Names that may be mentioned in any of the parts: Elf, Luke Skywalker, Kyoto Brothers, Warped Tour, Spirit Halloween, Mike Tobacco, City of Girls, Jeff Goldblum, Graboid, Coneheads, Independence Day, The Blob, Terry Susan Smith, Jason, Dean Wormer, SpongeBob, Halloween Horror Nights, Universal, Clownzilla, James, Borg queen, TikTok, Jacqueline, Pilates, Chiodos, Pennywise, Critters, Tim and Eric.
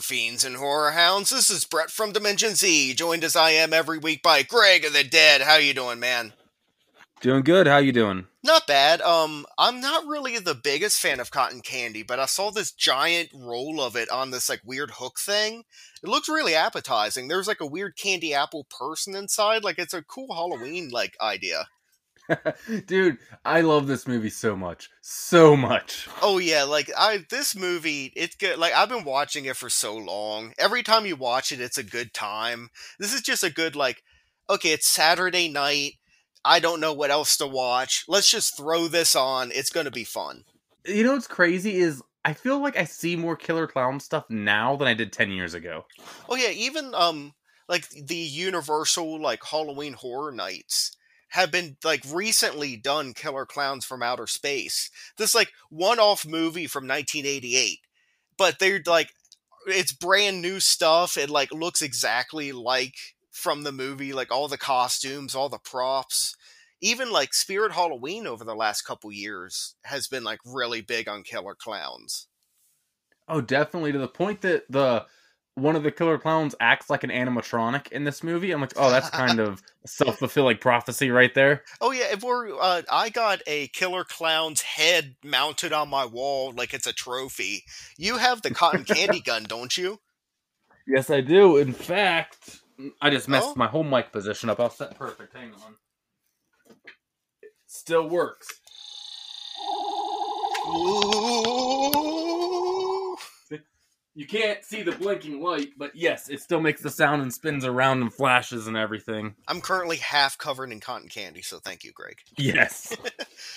Fiends and horror hounds, this is Brett from Dimension Z, joined as I am every week by Greg of the Dead. How you doing, man? Doing good. How you doing? Not bad. I'm not really the biggest fan of cotton candy, but I saw this giant roll of it on this like weird hook thing. It looks really appetizing. There's like a weird candy apple person inside. Like it's a cool Halloween like idea. Dude, I love this movie so much. So much. Oh yeah, like this movie, it's good. Like I've been watching it for so long. Every time you watch it, it's a good time. This is just a good like, okay, it's Saturday night. I don't know what else to watch. Let's just throw this on. It's going to be fun. You know what's crazy is I feel like I see more Killer Klowns stuff now than I did 10 years ago. Oh yeah, even like the Universal like Halloween Horror Nights have been, like, recently done Killer Klowns from Outer Space. This, like, one-off movie from 1988. But they're, like, it's brand new stuff. It, like, looks exactly like from the movie. Like, all the costumes, all the props. Even, like, Spirit Halloween over the last couple years has been, like, really big on Killer Klowns. Oh, definitely. To the point that one of the Killer Klowns acts like an animatronic in this movie. I'm like, oh, that's kind of self-fulfilling prophecy right there. Oh, yeah. I got a Killer Klown's head mounted on my wall like it's a trophy. You have the cotton candy gun, don't you? Yes, I do. In fact, I just messed my whole mic position up. I'll set perfect. Hang on. It still works. Ooh. You can't see the blinking light, but yes, it still makes the sound and spins around and flashes and everything. I'm currently half covered in cotton candy, so thank you, Greg. Yes.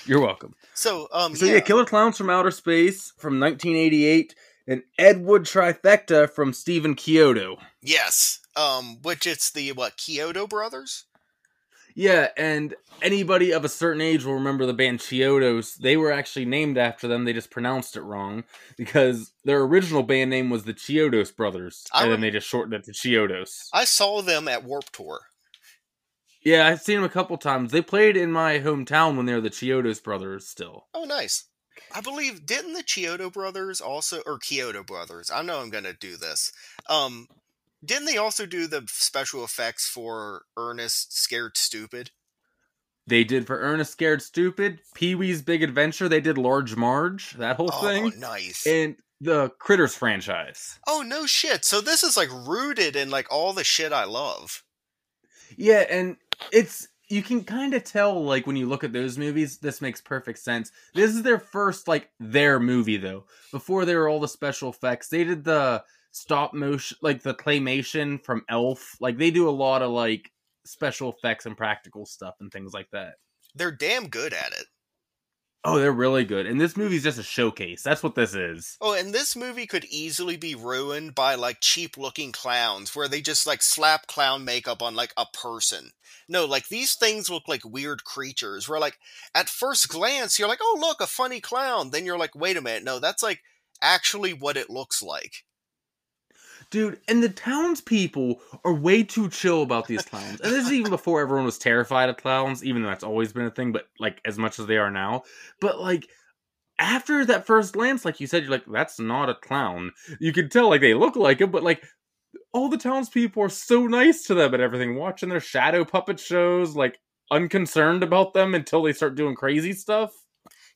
You're welcome. So, Killer Klowns from Outer Space from 1988 and Ed Wood trifecta from Stephen Chiodo. Yes. Which it's the, Kyoto Brothers? Yeah, and anybody of a certain age will remember the band Chiodos. They were actually named after them, they just pronounced it wrong, because their original band name was the Chiodos Brothers, and then they just shortened it to Chiodos. I saw them at Warped Tour. Yeah, I've seen them a couple times. They played in my hometown when they were the Chiodos Brothers still. Oh, nice. I believe, didn't the Chiodo Brothers also, or Kyoto Brothers, I know I'm gonna do this, didn't they also do the special effects for Ernest Scared Stupid? They did for Ernest Scared Stupid, Pee-wee's Big Adventure, they did Large Marge, that whole thing. Oh, nice. And the Critters franchise. Oh, no shit. So this is, like, rooted in, like, all the shit I love. Yeah, and it's, you can kind of tell, like, when you look at those movies, this makes perfect sense. This is their first, like, their movie, though. Before there were all the special effects, they did the stop motion, like the claymation from Elf. Like they do a lot of like special effects and practical stuff and things like that. They're damn good at it. Oh, they're really good. And this movie's just a showcase. That's what this is. Oh, and this movie could easily be ruined by like cheap looking clowns where they just like slap clown makeup on like a person. No, like these things look like weird creatures where like at first glance you're like, oh look, a funny clown. Then you're like, wait a minute. No, that's like actually what it looks like. Dude, and the townspeople are way too chill about these clowns. And this is even before everyone was terrified of clowns, even though that's always been a thing, but, like, as much as they are now. But, like, after that first glance, like you said, you're like, that's not a clown. You can tell, like, they look like it, but, like, all the townspeople are so nice to them and everything, watching their shadow puppet shows, like, unconcerned about them until they start doing crazy stuff.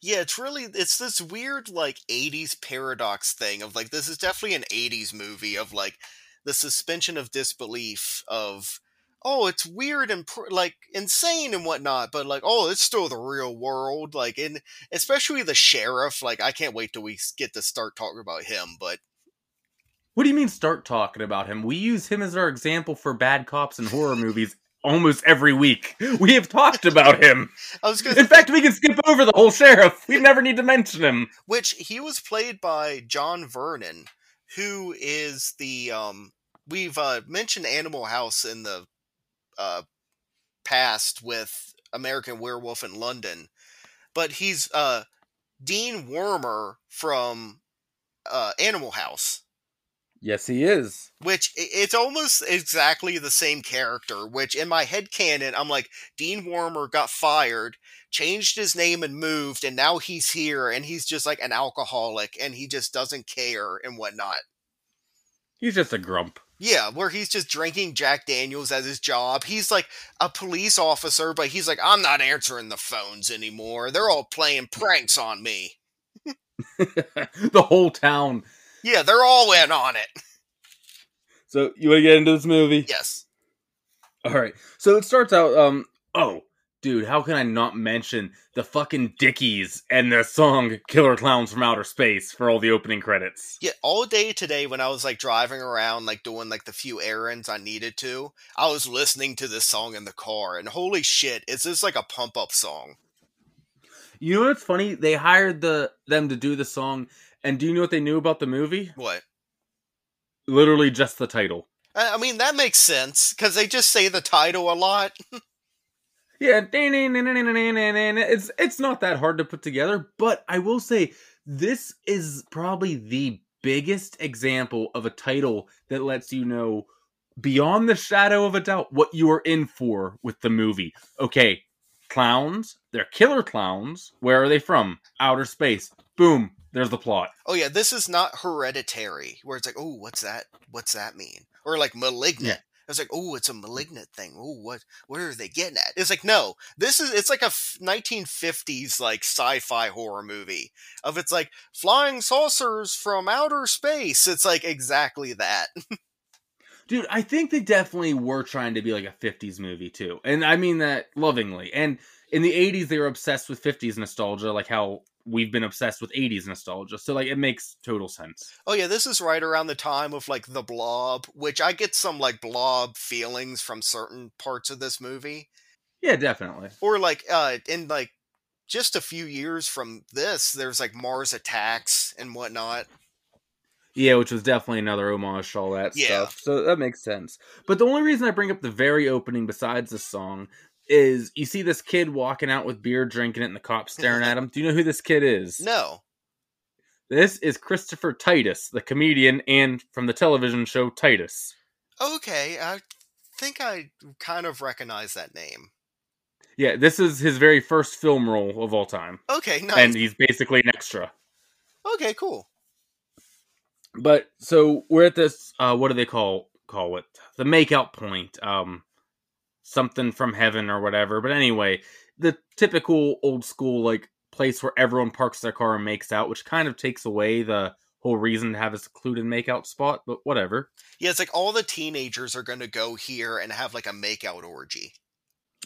Yeah, it's this weird, like, 80s paradox thing of, like, this is definitely an 80s movie of, like, the suspension of disbelief of, oh, it's weird and, like, insane and whatnot, but, like, oh, it's still the real world, like, and especially the sheriff, like, I can't wait till we get to start talking about him, but. What do you mean start talking about him? We use him as our example for bad cops and horror movies. Almost every week, we have talked about him. In fact, we can skip over the whole sheriff. We never need to mention him. Which, he was played by John Vernon, who is the, we've mentioned Animal House in the past with American Werewolf in London. But he's Dean Wormer from Animal House. Yes, he is. Which, it's almost exactly the same character, which in my headcanon, I'm like, Dean Wormer got fired, changed his name and moved, and now he's here, and he's just like an alcoholic, and he just doesn't care and whatnot. He's just a grump. Yeah, where he's just drinking Jack Daniels as his job. He's like a police officer, but he's like, I'm not answering the phones anymore. They're all playing pranks on me. The whole town. Yeah, they're all in on it. So, you want to get into this movie? Yes. Alright, so it starts out, oh, dude, how can I not mention the fucking Dickies and their song Killer Klowns from Outer Space for all the opening credits? Yeah, all day today when I was, like, driving around, like, doing, like, the few errands I needed to, I was listening to this song in the car, and holy shit, is this, like, a pump-up song? You know what's funny? They hired them to do the song, and do you know what they knew about the movie? What? Literally just the title. I mean, that makes sense, because they just say the title a lot. Yeah, it's not that hard to put together, but I will say, this is probably the biggest example of a title that lets you know, beyond the shadow of a doubt, what you are in for with the movie. Okay, clowns, they're killer clowns, where are they from? Outer space. Boom, there's the plot. Oh yeah, this is not Hereditary, where it's like, oh, what's that mean? Or like Malignant. Yeah. I was like, oh, it's a malignant thing. Oh, what are they getting at? It's like, no, it's like a 1950s, like, sci-fi horror movie of it's like flying saucers from outer space. It's like exactly that. Dude, I think they definitely were trying to be like a 50s movie too. And I mean that lovingly. And in the 80s, they were obsessed with 50s nostalgia, like how we've been obsessed with 80s nostalgia. So, like, it makes total sense. Oh, yeah, this is right around the time of, like, The Blob, which I get some, like, Blob feelings from certain parts of this movie. Yeah, definitely. Or, like, in, like, just a few years from this, there's, like, Mars Attacks and whatnot. Yeah, which was definitely another homage to all that stuff. So, that makes sense. But the only reason I bring up the very opening besides the song is you see this kid walking out with beer, drinking it, and the cops staring at him. Do you know who this kid is? No. This is Christopher Titus, the comedian, and from the television show Titus. Okay, I think I kind of recognize that name. Yeah, this is his very first film role of all time. Okay, nice. And he's basically an extra. Okay, cool. But, so, we're at this, what do they call it? The makeout point, something from heaven or whatever. But anyway, the typical old school, like, place where everyone parks their car and makes out, which kind of takes away the whole reason to have a secluded makeout spot, but whatever. Yeah, it's like all the teenagers are going to go here and have like a makeout orgy.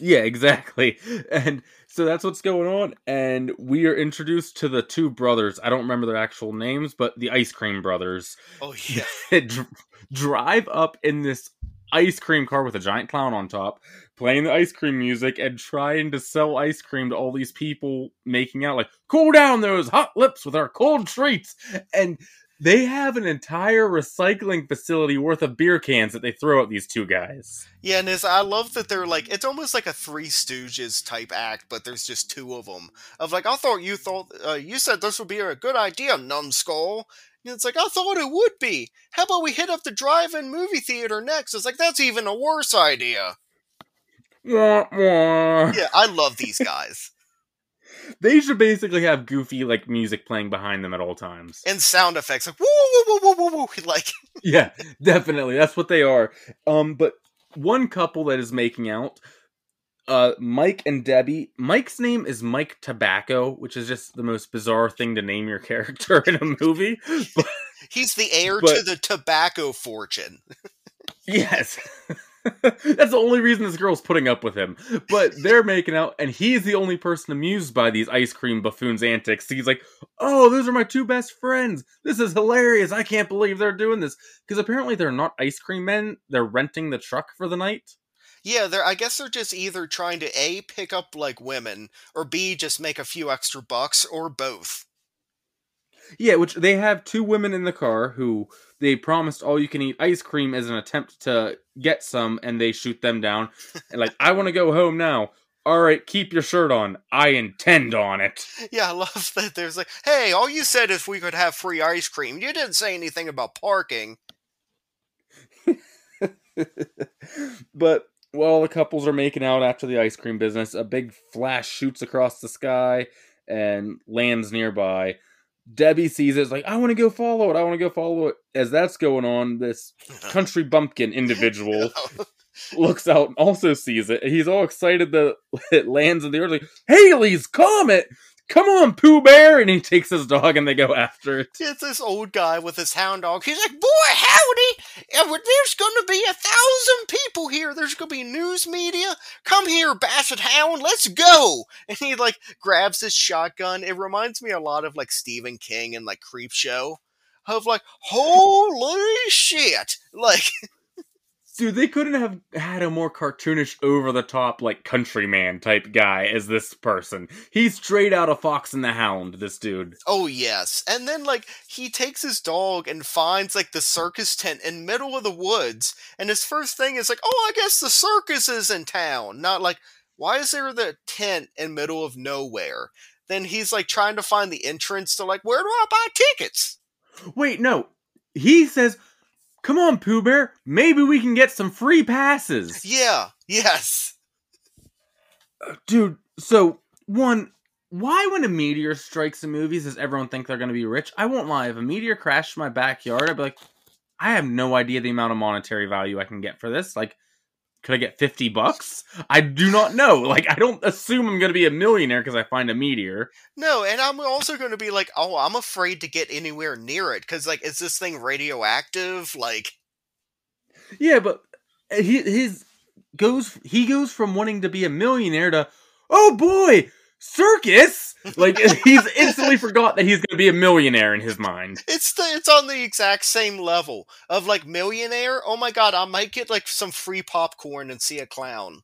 Yeah, exactly. And so that's what's going on. And we are introduced to the two brothers. I don't remember their actual names, but the Ice Cream Brothers. Oh, yeah. Drive up in this ice cream car with a giant clown on top, playing the ice cream music and trying to sell ice cream to all these people making out, like, cool down those hot lips with our cold treats. And they have an entire recycling facility worth of beer cans that they throw at these two guys. Yeah, and I love that they're like, it's almost like a Three Stooges type act, but there's just two of them. Of like, I thought you thought, you said this would be a good idea, numbskull. And it's like, I thought it would be. How about we hit up the drive-in movie theater next? It's like, that's even a worse idea. Yeah, I love these guys. They should basically have goofy, like, music playing behind them at all times. And sound effects. Like, woo, woo, woo, woo, woo, woo. Like, yeah, definitely. That's what they are. But one couple that is making out, Mike and Debbie. Mike's name is Mike Tobacco, which is just the most bizarre thing to name your character in a movie. But, he's the heir to the tobacco fortune. Yes. That's the only reason this girl's putting up with him. But they're making out, and he's the only person amused by these ice cream buffoons' antics. He's like, oh, those are my two best friends. This is hilarious. I can't believe they're doing this. Because apparently they're not ice cream men. They're renting the truck for the night. Yeah, I guess they're just either trying to A, pick up, like, women, or B, just make a few extra bucks, or both. Yeah, which they have two women in the car who they promised all-you-can-eat ice cream as an attempt to get some, and they shoot them down. And like, I want to go home now. all right, keep your shirt on. I intend on it. Yeah, I love that there's like, hey, all you said is we could have free ice cream. You didn't say anything about parking. But while the couples are making out after the ice cream business, a big flash shoots across the sky and lands nearby. Debbie sees it, is like, I want to go follow it. I want to go follow it. As that's going on, this country bumpkin individual looks out and also sees it. He's all excited that it lands in the earth, like, Haley's Comet! Come on, Pooh Bear! And he takes his dog and they go after it. It's this old guy with his hound dog. He's like, boy, howdy! There's going to be 1,000 people here. There's going to be news media. Come here, Basset Hound. Let's go! And he, like, grabs his shotgun. It reminds me a lot of, like, Stephen King and, like, Creepshow. Of, like, holy shit! Like... Dude, they couldn't have had a more cartoonish, over-the-top, like, countryman type guy as this person. He's straight out of Fox and the Hound, this dude. Oh, yes. And then, like, he takes his dog and finds, like, the circus tent in middle of the woods. And his first thing is like, oh, I guess the circus is in town. Not like, why is there the tent in middle of nowhere? Then he's, like, trying to find the entrance to, like, where do I buy tickets? Wait, no. He says... Come on, Pooh Bear. Maybe we can get some free passes. Yeah, yes. Dude, so, one, why when a meteor strikes in movies does everyone think they're going to be rich? I won't lie. If a meteor crashed in my backyard, I'd be like, I have no idea the amount of monetary value I can get for this. Like, could I get $50? I do not know. Like, I don't assume I'm going to be a millionaire because I find a meteor. No, and I'm also going to be like, oh, I'm afraid to get anywhere near it because, like, is this thing radioactive? Like, yeah, but he goes from wanting to be a millionaire to, oh boy, circus. Like, he's instantly forgot that he's going to be a millionaire in his mind. It's on the exact same level of, like, millionaire. Oh my god, I might get, like, some free popcorn and see a clown.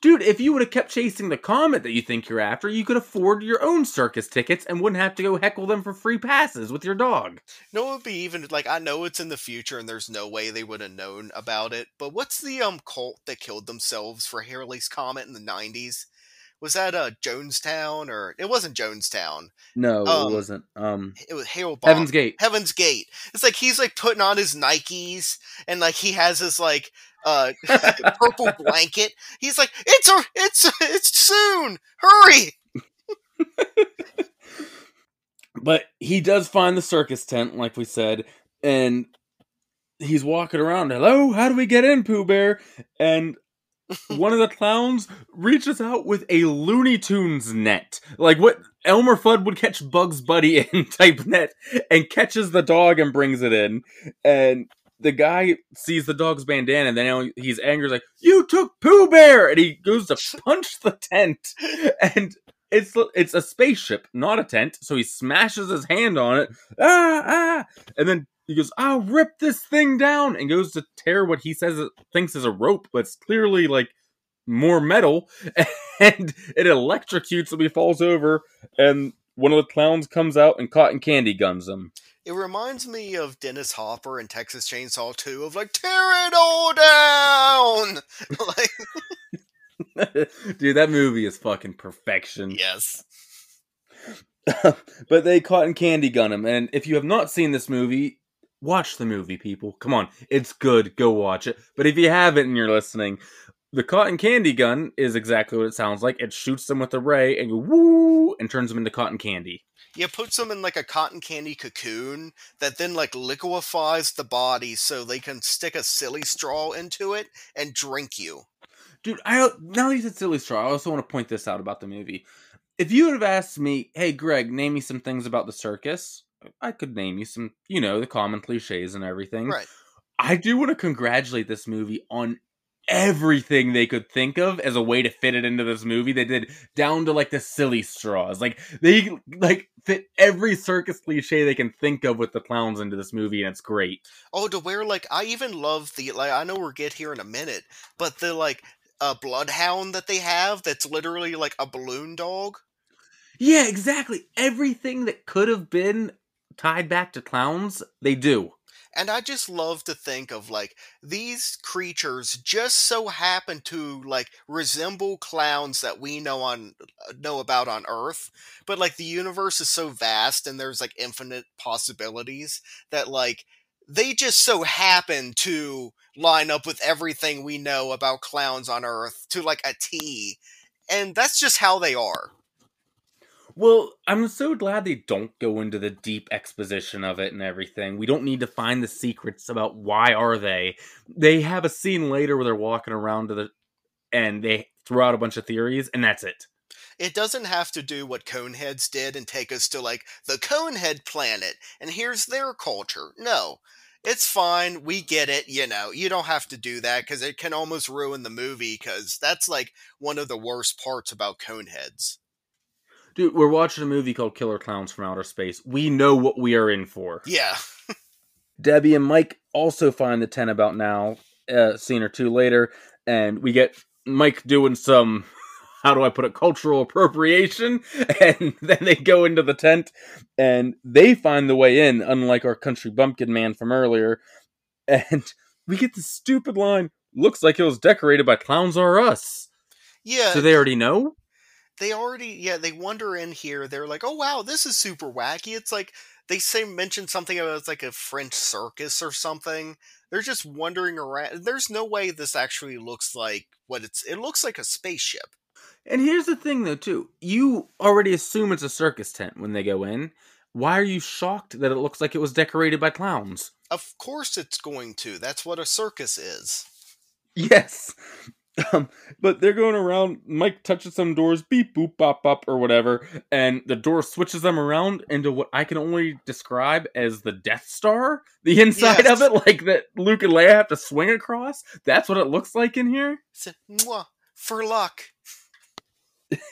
Dude, if you would have kept chasing the comet that you think you're after, you could afford your own circus tickets and wouldn't have to go heckle them for free passes with your dog. No, it would be even, like, I know it's in the future and there's no way they would have known about it, but what's the cult that killed themselves for Haley's Comet in the 90s? Was that Jonestown or... It wasn't Jonestown. No, it wasn't. It was Hale Bob. Heaven's Gate. Heaven's Gate. It's like he's, like, putting on his Nikes and, like, he has his, like, purple blanket. He's like, it's soon! Hurry! But he does find the circus tent, like we said, and he's walking around. Hello? How do we get in, Pooh Bear? And... one of the clowns reaches out with a Looney Tunes net. Like what Elmer Fudd would catch Bugs Bunny in type net, and catches the dog and brings it in. And the guy sees the dog's bandana and then he's angry, like, you took Pooh Bear! And he goes to punch the tent. And it's a spaceship, not a tent. So he smashes his hand on it. And then he goes, I'll rip this thing down, and goes to tear what he says thinks is a rope, but it's clearly, like, more metal, and it electrocutes him, he falls over, and one of the clowns comes out and cotton candy guns him. It reminds me of Dennis Hopper in Texas Chainsaw 2 of, like, tear it all down! Like... Dude, that movie is fucking perfection. Yes. But they cotton candy gun him, and if you have not seen this movie... Watch the movie, people. Come on. It's good. Go watch it. But if you haven't and you're listening, the cotton candy gun is exactly what it sounds like. It shoots them with a ray and woo, and turns them into cotton candy. Yeah, puts them in, like, a cotton candy cocoon that then, like, liquefies the body so they can stick a silly straw into it and drink you. Dude, now that you said silly straw, I also want to point this out about the movie. If you would have asked me, hey, Greg, name me some things about the circus... I could name you some, you know, the common cliches and everything. Right. I do want to congratulate this movie on everything they could think of as a way to fit it into this movie. They did down to, like, the silly straws. Like, they, like, fit every circus cliche they can think of with the clowns into this movie, and it's great. Oh, to where, like, I even love the, like, I know we'll get here in a minute, but the, like, bloodhound that they have that's literally, like, a balloon dog. Yeah, exactly. Everything that could have been tied back to clowns, they do. And I just love to think of, like, these creatures just so happen to, like, resemble clowns that we know about on Earth. But, like, the universe is so vast and there's, like, infinite possibilities that, like, they just so happen to line up with everything we know about clowns on Earth to, like, a T. And that's just how they are. Well, I'm so glad they don't go into the deep exposition of it and everything. We don't need to find the secrets about why are they. They have a scene later where they're walking around to the, and they throw out a bunch of theories, and that's it. It doesn't have to do what Coneheads did and take us to, like, the Conehead planet, and here's their culture. No. It's fine, we get it, you know, you don't have to do that, because it can almost ruin the movie, because that's, like, one of the worst parts about Coneheads. Dude, we're watching a movie called Killer Klowns from Outer Space. We know what we are in for. Yeah. Debbie and Mike also find the tent about now, scene or two later, and we get Mike doing some, how do I put it, cultural appropriation, and then they go into the tent, and they find the way in, unlike our country bumpkin man from earlier, and we get this stupid line, looks like it was decorated by Clowns R Us. Yeah. So they already know? They already, yeah, they wander in here. They're like, oh, wow, this is super wacky. It's like, they say, mention something about it's like a French circus or something. They're just wandering around. There's no way this actually looks like what it's, it looks like a spaceship. And here's the thing, though, too. You already assume it's a circus tent when they go in. Why are you shocked that it looks like it was decorated by clowns? Of course it's going to. That's what a circus is. Yes. But they're going around, Mike touches some doors, beep, boop, bop, bop, or whatever, and the door switches them around into what I can only describe as the Death Star, the inside yes. of it, like that Luke and Leia have to swing across, that's what it looks like in here. It's a, mwah, for luck.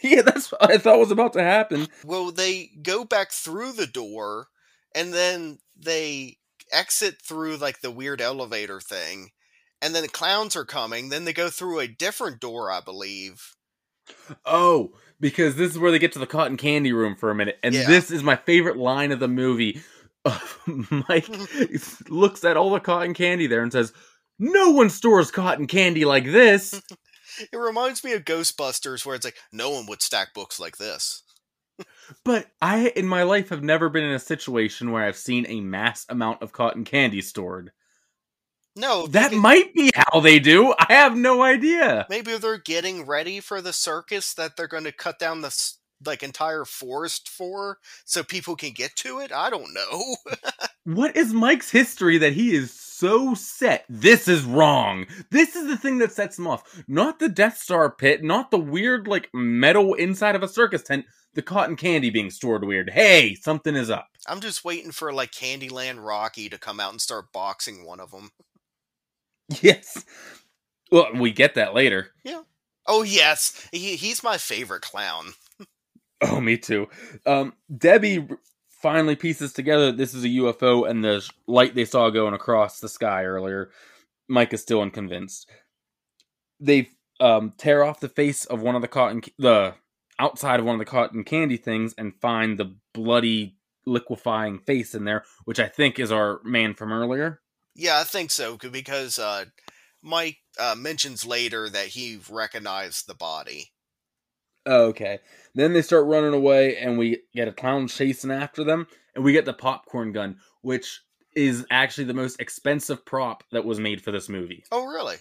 Yeah, that's what I thought was about to happen. Well, they go back through the door, and then they exit through, like, the weird elevator thing. And then the clowns are coming. Then they go through a different door, I believe. Oh, because this is where they get to the cotton candy room for a minute. And yeah. This is my favorite line of the movie. Mike looks at all the cotton candy there and says, no one stores cotton candy like this. It reminds me of Ghostbusters where it's like, no one would stack books like this. But I, in my life, have never been in a situation where I've seen a mass amount of cotton candy stored. No, that might be how they do. I have no idea. Maybe they're getting ready for the circus that they're going to cut down the like entire forest for, so people can get to it. I don't know. What is Mike's history that he is so set? This is wrong. This is the thing that sets him off. Not the Death Star pit. Not the weird like metal inside of a circus tent. The cotton candy being stored weird. Hey, something is up. I'm just waiting for like Candyland Rocky to come out and start boxing one of them. Yes. Well, we get that later. Yeah. Oh, yes. He's my favorite clown. Oh, me too. Debbie finally pieces together that this is a UFO and the light they saw going across the sky earlier. Mike is still unconvinced. They tear off the face of one of the the outside of one of the cotton candy things and find the bloody liquefying face in there, which I think is our man from earlier. Yeah, I think so, because Mike mentions later that he recognized the body. Okay. Then they start running away, and we get a clown chasing after them, and we get the popcorn gun, which is actually the most expensive prop that was made for this movie. Oh, really?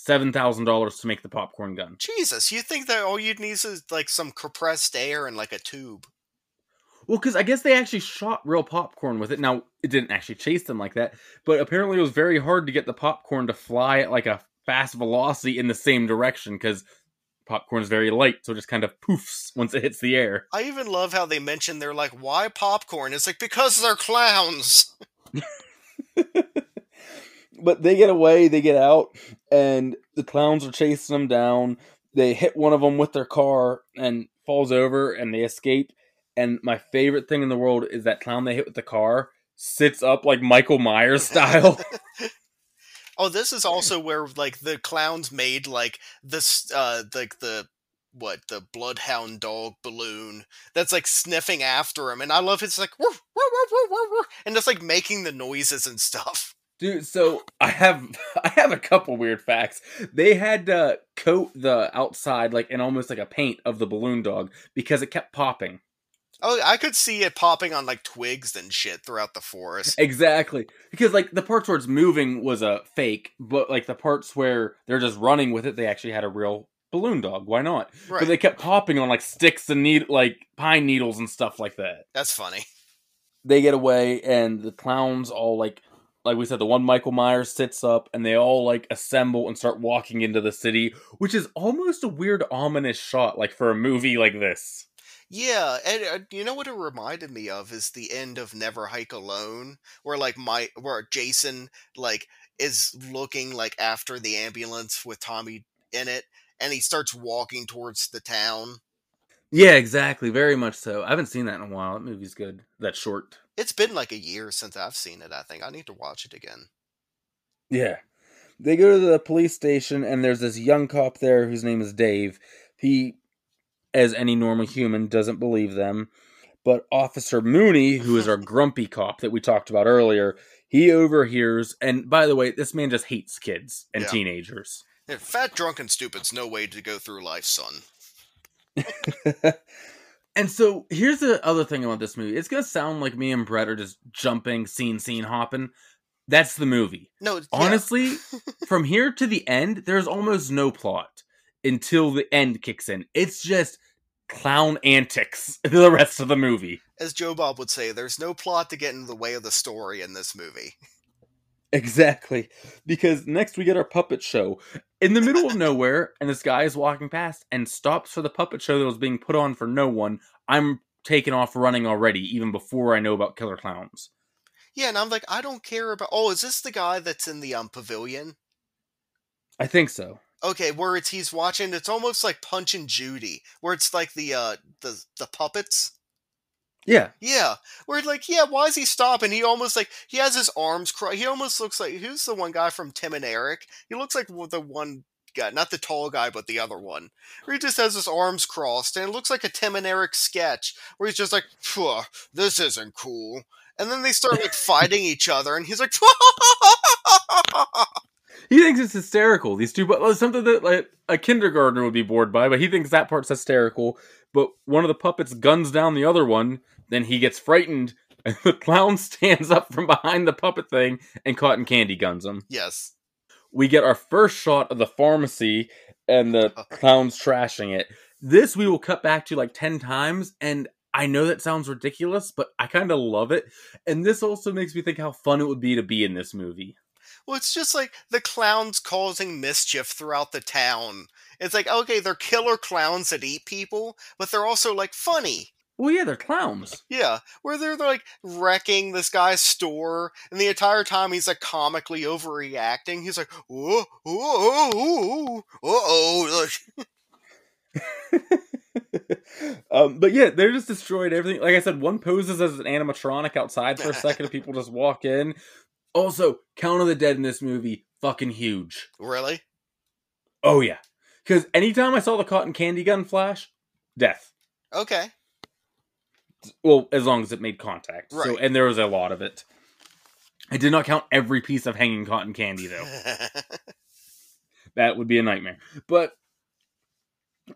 $7,000 to make the popcorn gun. Jesus, you think that all you'd need is, like, some compressed air and, like, a tube? Well, because I guess they actually shot real popcorn with it. Now, it didn't actually chase them like that, but apparently it was very hard to get the popcorn to fly at like a fast velocity in the same direction because popcorn is very light, so it just kind of poofs once it hits the air. I even love how they mention they're like, why popcorn? It's like, because they're clowns! But they get away, they get out, and the clowns are chasing them down. They hit one of them with their car and falls over, and they escape. And my favorite thing in the world is that clown they hit with the car sits up like Michael Myers style. Oh, this is also where like the clowns made like this, like the what, the bloodhound dog balloon that's like sniffing after him, and I love his like woof, woof, woof, woof, woof, and just like making the noises and stuff. Dude, so I have a couple weird facts. They had to coat the outside like in almost like a paint of the balloon dog because it kept popping. Oh, I could see it popping on like twigs and shit throughout the forest. Exactly, because like the parts where it's moving was a fake, but like the parts where they're just running with it, they actually had a real balloon dog. Why not? Right. But they kept popping on like sticks and like pine needles and stuff like that. That's funny. They get away, and the clowns all like we said, the one Michael Myers sits up, and they all, like, assemble and start walking into the city, which is almost a weird, ominous shot, like, for a movie like this. Yeah, and you know what it reminded me of is the end of Never Hike Alone, where, like, where Jason, like, is looking, like, after the ambulance with Tommy in it, and he starts walking towards the town. Yeah, exactly, very much so. I haven't seen that in a while. That movie's good. That short. It's been like a year since I've seen it, I think. I need to watch it again. Yeah. They go to the police station, and there's this young cop there whose name is Dave. He, as any normal human, doesn't believe them. But Officer Mooney, who is our grumpy cop that we talked about earlier, he overhears, and by the way, this man just hates kids and teenagers. Yeah, fat, drunk, and stupid's no way to go through life, son. And so, here's the other thing about this movie. It's going to sound like me and Brett are just jumping, scene, hopping. That's the movie. No, honestly, from here to the end, there's almost no plot until the end kicks in. It's just clown antics the rest of the movie. As Joe Bob would say, there's no plot to get in the way of the story in this movie. Exactly. Because next we get our puppet show. In the middle of nowhere, and this guy is walking past and stops for the puppet show that was being put on for no one. I'm taking off running already, even before I know about Killer Klowns. Yeah, and I'm like, I don't care about... Oh, is this the guy that's in the pavilion? I think so. Okay, where he's watching... It's almost like Punch and Judy, where it's like the puppets... Yeah. Yeah. We're like, yeah, why is he stopping? He almost like, he has his arms crossed. He almost looks like, who's the one guy from Tim and Eric? He looks like the one guy, not the tall guy, but the other one. Where he just has his arms crossed, and it looks like a Tim and Eric sketch, where he's just like, phew, this isn't cool. And then they start like fighting each other, and he's like, he thinks it's hysterical. These two, but something that like a kindergartner would be bored by, but he thinks that part's hysterical. But one of the puppets guns down the other one, then he gets frightened, and the clown stands up from behind the puppet thing, and cotton candy guns him. Yes. We get our first shot of the pharmacy, and the clown's trashing it. This we will cut back to like 10 times, and I know that sounds ridiculous, but I kind of love it. And this also makes me think how fun it would be to be in this movie. Well, it's just like the clowns causing mischief throughout the town. It's like, okay, they're killer clowns that eat people, but they're also, like, funny. Well, yeah, they're clowns. Yeah, where they're like, wrecking this guy's store, and the entire time he's, like, comically overreacting. He's like, whoa, whoa, whoa, uh-oh. But yeah, they're just destroyed everything. Like I said, one poses as an animatronic outside for a second, and people just walk in. Also, Count of the Dead in this movie, fucking huge. Really? Oh, yeah. Because anytime I saw the cotton candy gun flash, death. Okay. Well, as long as it made contact. Right. So, and there was a lot of it. I did not count every piece of hanging cotton candy, though. That would be a nightmare. But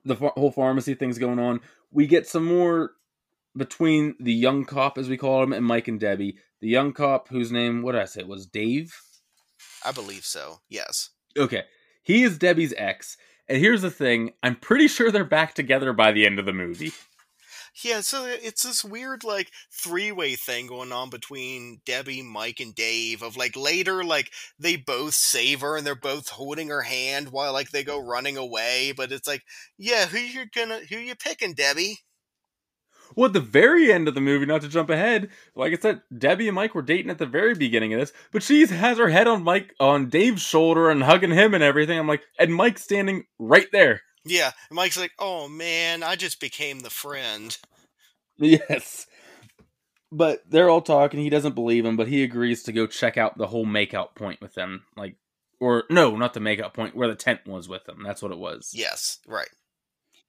the whole pharmacy thing's going on. We get some more between the young cop, as we call him, and Mike and Debbie. The young cop, whose name, what did I say, was Dave? I believe so, yes. Okay. He is Debbie's ex. And here's the thing, I'm pretty sure they're back together by the end of the movie. Yeah, so it's this weird, like, three-way thing going on between Debbie, Mike, and Dave of, like, later, like, they both save her and they're both holding her hand while, like, they go running away. But it's like, yeah, who you picking, Debbie? Well, at the very end of the movie, not to jump ahead, like I said, Debbie and Mike were dating at the very beginning of this, but she has her head on Dave's shoulder and hugging him and everything. I'm like, and Mike's standing right there. Yeah, and Mike's like, oh man, I just became the friend. Yes. But they're all talking, he doesn't believe him, but he agrees to go check out the whole makeout point with them. Like, or, no, not the makeout point, where the tent was with them. That's what it was. Yes, right.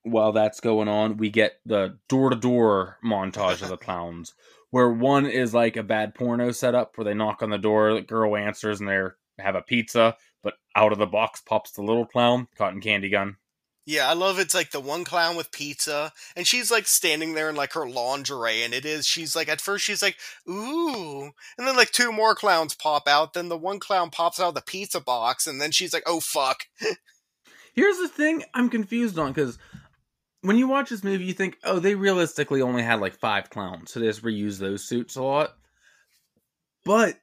while that's going on, we get the door-to-door montage of the clowns, where one is like a bad porno setup where they knock on the door, the girl answers, and they have a pizza, but out of the box pops the little clown, cotton candy gun. Yeah, I love it's like the one clown with pizza, and she's like standing there in like her lingerie, and she's like, at first she's like, ooh, and then like two more clowns pop out, then the one clown pops out of the pizza box, and then she's like, oh fuck. Here's the thing I'm confused on, because when you watch this movie, you think, oh, they realistically only had like 5 clowns, so they just reuse those suits a lot. But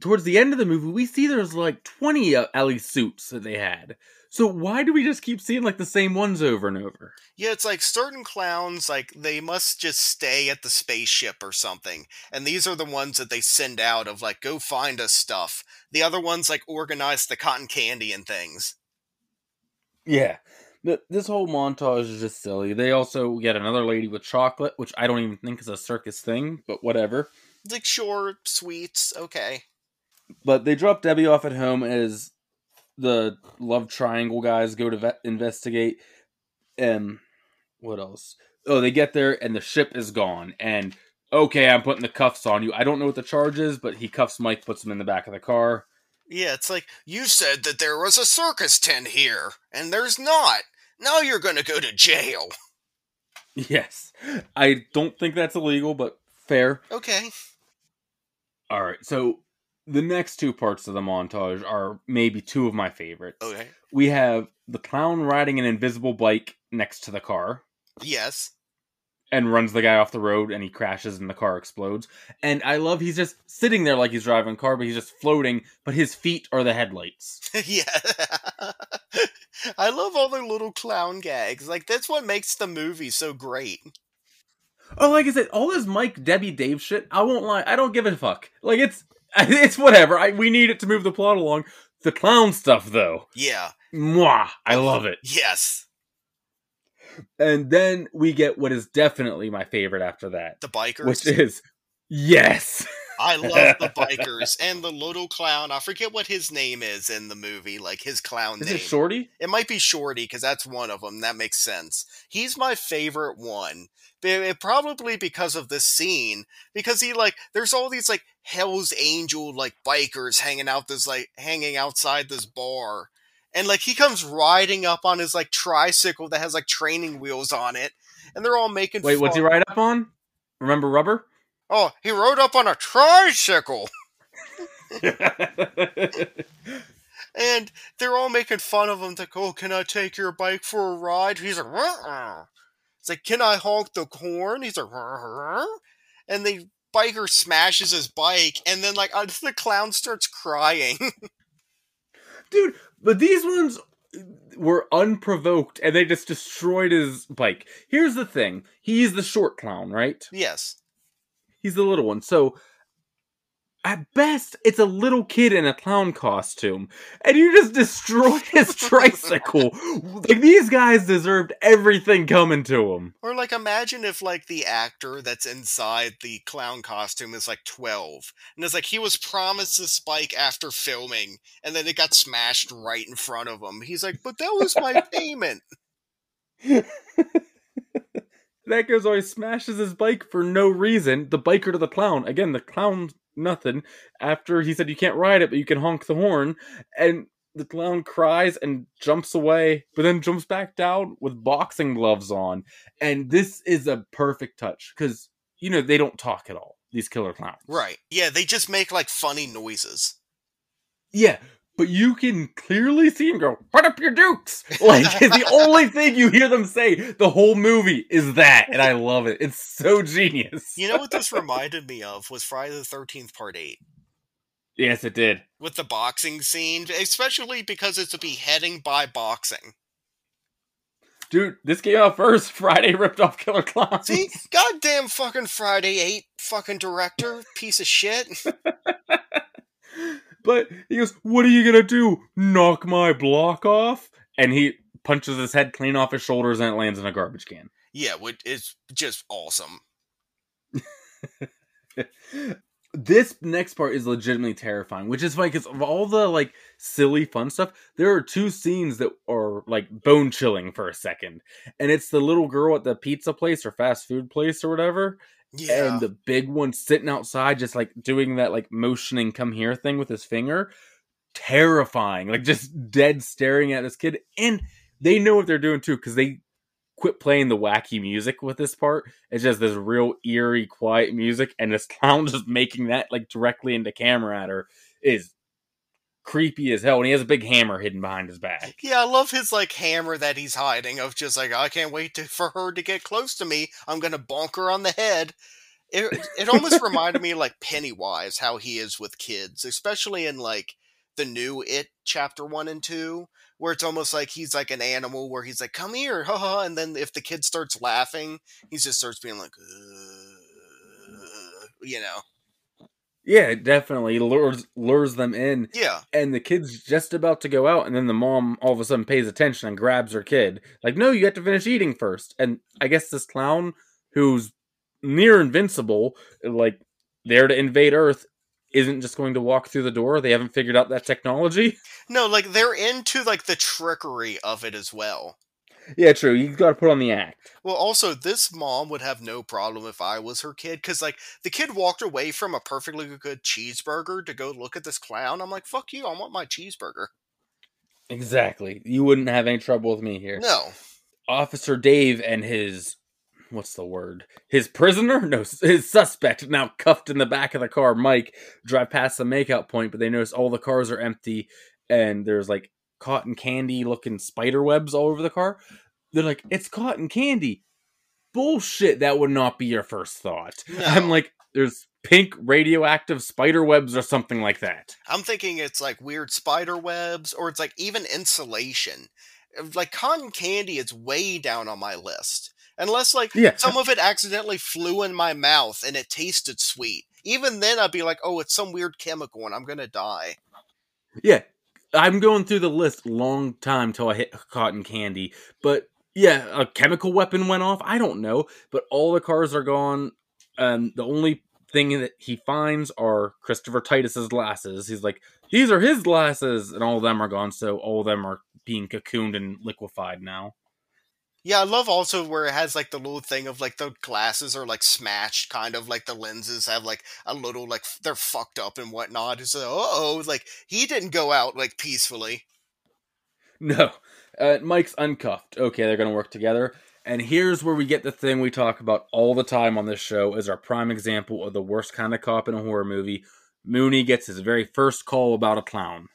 towards the end of the movie, we see there's like 20 at least suits that they had. So why do we just keep seeing, like, the same ones over and over? Yeah, it's like certain clowns, like, they must just stay at the spaceship or something. And these are the ones that they send out of, like, go find us stuff. The other ones, like, organize the cotton candy and things. Yeah. This whole montage is just silly. They also get another lady with chocolate, which I don't even think is a circus thing, but whatever. It's like, sure, sweets, okay. But they drop Debbie off at home as... the love triangle guys go to investigate, and what else? Oh, they get there and the ship is gone, and okay, I'm putting the cuffs on you. I don't know what the charge is, but he cuffs Mike, puts him in the back of the car. Yeah, it's like, you said that there was a circus tent here, and there's not. Now you're gonna go to jail. Yes. I don't think that's illegal, but fair. Okay. Alright, so... the next two parts of the montage are maybe two of my favorites. Okay. We have the clown riding an invisible bike next to the car. Yes. And runs the guy off the road, and he crashes, and the car explodes. And I love he's just sitting there like he's driving a car, but he's just floating, but his feet are the headlights. Yeah. I love all the little clown gags. Like, that's what makes the movie so great. Oh, like I said, all this Mike, Debbie, Dave shit, I won't lie, I don't give a fuck. Like, it's whatever. We need it to move the plot along. The clown stuff, though. Yeah. Mwah. I love it. Yes. And then we get what is definitely my favorite after that. The bikers? Which is... yes. I love the bikers. And the little clown. I forget what his name is in the movie. Like, his clown name. Is it Shorty? It might be Shorty, because that's one of them. That makes sense. He's my favorite one. Probably because of this scene. Because he, like... there's all these, like... Hell's Angel, like, bikers hanging outside this bar. And, like, he comes riding up on his, like, tricycle that has, like, training wheels on it. And they're all making fun. Wait, what's he ride up on? Remember rubber? Oh, he rode up on a tricycle! And they're all making fun of him. Like, oh, can I take your bike for a ride? He's like, ruh-uh. It's like, can I honk the horn? He's like, ruh-uh. And they... biker smashes his bike, and then, like, the clown starts crying. Dude, but these ones were unprovoked, and they just destroyed his bike. Here's the thing. He's the short clown, right? Yes. He's the little one, so... at best, it's a little kid in a clown costume, and you just destroyed his tricycle. Like, these guys deserved everything coming to them. Or, like, imagine if, like, the actor that's inside the clown costume is, like, 12. And it's like, he was promised this bike after filming, and then it got smashed right in front of him. He's like, but that was my payment. That goes, always smashes his bike for no reason. The biker to the clown. Again, the clown... nothing. After he said you can't ride it, but you can honk the horn, and the clown cries and jumps away, but then jumps back down with boxing gloves on. And this is a perfect touch, because, you know, they don't talk at all, these killer clowns. Right. Yeah, they just make, like, funny noises. Yeah, but you can clearly see them go, put up your dukes! Like, it's the only thing you hear them say the whole movie is that, and I love it. It's so genius. You know what this reminded me of was Friday the 13th Part 8. Yes, it did. With the boxing scene, especially because it's a beheading by boxing. Dude, this came out first. Friday ripped off Killer Klowns. See? Goddamn fucking Friday 8 fucking director. Piece of shit. But he goes, what are you going to do? Knock my block off? And he punches his head clean off his shoulders, and it lands in a garbage can. Yeah, it's just awesome. This next part is legitimately terrifying, which is funny because of all the, like, silly fun stuff, there are two scenes that are, like, bone-chilling for a second. And it's the little girl at the pizza place or fast food place or whatever, yeah, and the big one sitting outside just, like, doing that, like, motioning come here thing with his finger. Terrifying. Like, just dead staring at this kid. And they know what they're doing, too, because they quit playing the wacky music with this part. It's just this real eerie, quiet music, and this clown just making that, like, directly into camera at her is creepy as hell. And he has a big hammer hidden behind his back. Yeah, I love his, like, hammer that he's hiding of just like, I can't wait for her to get close to me. I'm gonna bonk her on the head. It almost reminded me, like, Pennywise, how he is with kids, especially in, like, the new It chapter 1 and 2, where it's almost like he's like an animal where he's like, come here, haha. And then if the kid starts laughing, he just starts being like, you know. Yeah, it definitely lures them in. Yeah. And the kid's just about to go out. And then the mom all of a sudden pays attention and grabs her kid. Like, no, you have to finish eating first. And I guess this clown who's near invincible, like there to invade Earth, isn't just going to walk through the door. They haven't figured out that technology. No, like, they're into, like, the trickery of it as well. Yeah, true. You've got to put on the act. Well, also, this mom would have no problem if I was her kid, because, like, the kid walked away from a perfectly good cheeseburger to go look at this clown. I'm like, fuck you, I want my cheeseburger. Exactly. You wouldn't have any trouble with me here. No. Officer Dave and his... what's the word? His prisoner? No, his suspect, now cuffed in the back of the car, Mike, drive past the makeout point, but they notice all the cars are empty, and there's, like, cotton candy-looking spider webs all over the car. They're like, it's cotton candy. Bullshit, that would not be your first thought. No. I'm like, there's pink radioactive spider webs or something like that. I'm thinking it's, like, weird spider webs, or it's, like, even insulation. Like, cotton candy is way down on my list. Unless, like, yeah, some of it accidentally flew in my mouth and it tasted sweet. Even then, I'd be like, oh, it's some weird chemical and I'm going to die. Yeah, I'm going through the list long time till I hit cotton candy. But, yeah, a chemical weapon went off. I don't know. But all the cars are gone. The only thing that he finds are Christopher Titus's glasses. He's like, these are his glasses. And all of them are gone. So all of them are being cocooned and liquefied now. Yeah, I love also where it has, like, the little thing of, like, the glasses are, like, smashed, kind of, like, the lenses have, like, a little, like, they're fucked up and whatnot. It's like, uh-oh, like, he didn't go out, like, peacefully. No. Mike's uncuffed. Okay, they're gonna work together. And here's where we get the thing we talk about all the time on this show as our prime example of the worst kind of cop in a horror movie. Mooney gets his very first call about a clown.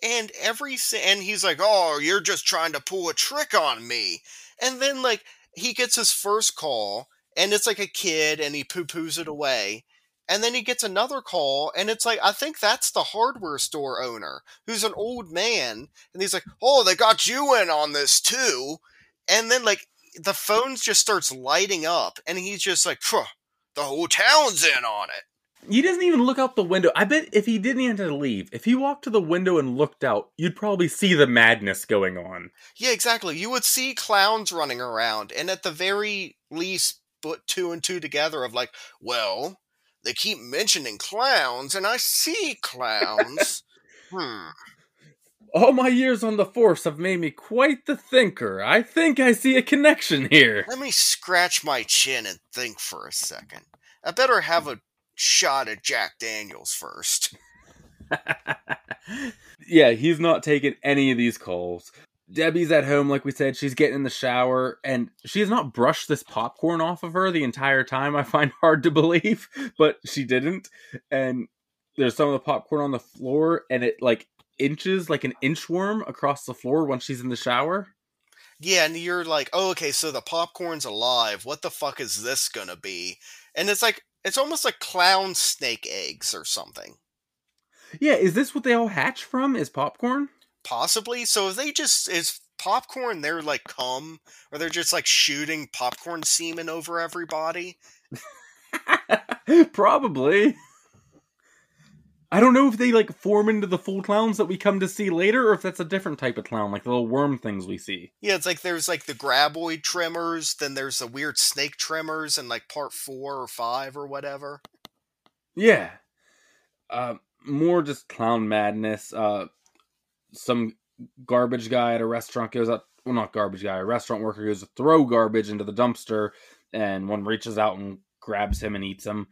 And he's like, oh, you're just trying to pull a trick on me. And then, like, he gets his first call, and it's, like, a kid, and he poo-poos it away. And then he gets another call, and it's, like, I think that's the hardware store owner, who's an old man. And he's like, oh, they got you in on this, too. And then, like, the phone just starts lighting up, and he's just like, the whole town's in on it. He doesn't even look out the window. I bet if he didn't have to leave, if he walked to the window and looked out, you'd probably see the madness going on. Yeah, exactly. You would see clowns running around, and at the very least, put 2 and 2 together of like, well, they keep mentioning clowns, and I see clowns. All my years on the force have made me quite the thinker. I think I see a connection here. Let me scratch my chin and think for a second. I better have a shot at Jack Daniels first. Yeah, he's not taking any of these calls. Debbie's at home, like we said. She's getting in the shower, and she has not brushed this popcorn off of her the entire time. I find hard to believe, but she didn't. And there's some of the popcorn on the floor, and it, like, inches, like an inchworm across the floor once she's in the shower. Yeah, and you're like, oh, okay, so the popcorn's alive. What the fuck is this gonna be? And it's like, it's almost like clown snake eggs or something. Yeah, is this what they all hatch from, is popcorn? Possibly. So is popcorn their, like, cum? Or they're just, like, shooting popcorn semen over everybody? Probably. I don't know if they, like, form into the full clowns that we come to see later, or if that's a different type of clown, like the little worm things we see. Yeah, it's like there's, like, the graboid tremors, then there's the weird snake tremors in, like, part 4 or 5 or whatever. Yeah. More just clown madness. Some garbage guy at a restaurant goes up. Well, not garbage guy. A restaurant worker goes to throw garbage into the dumpster, and one reaches out and grabs him and eats him.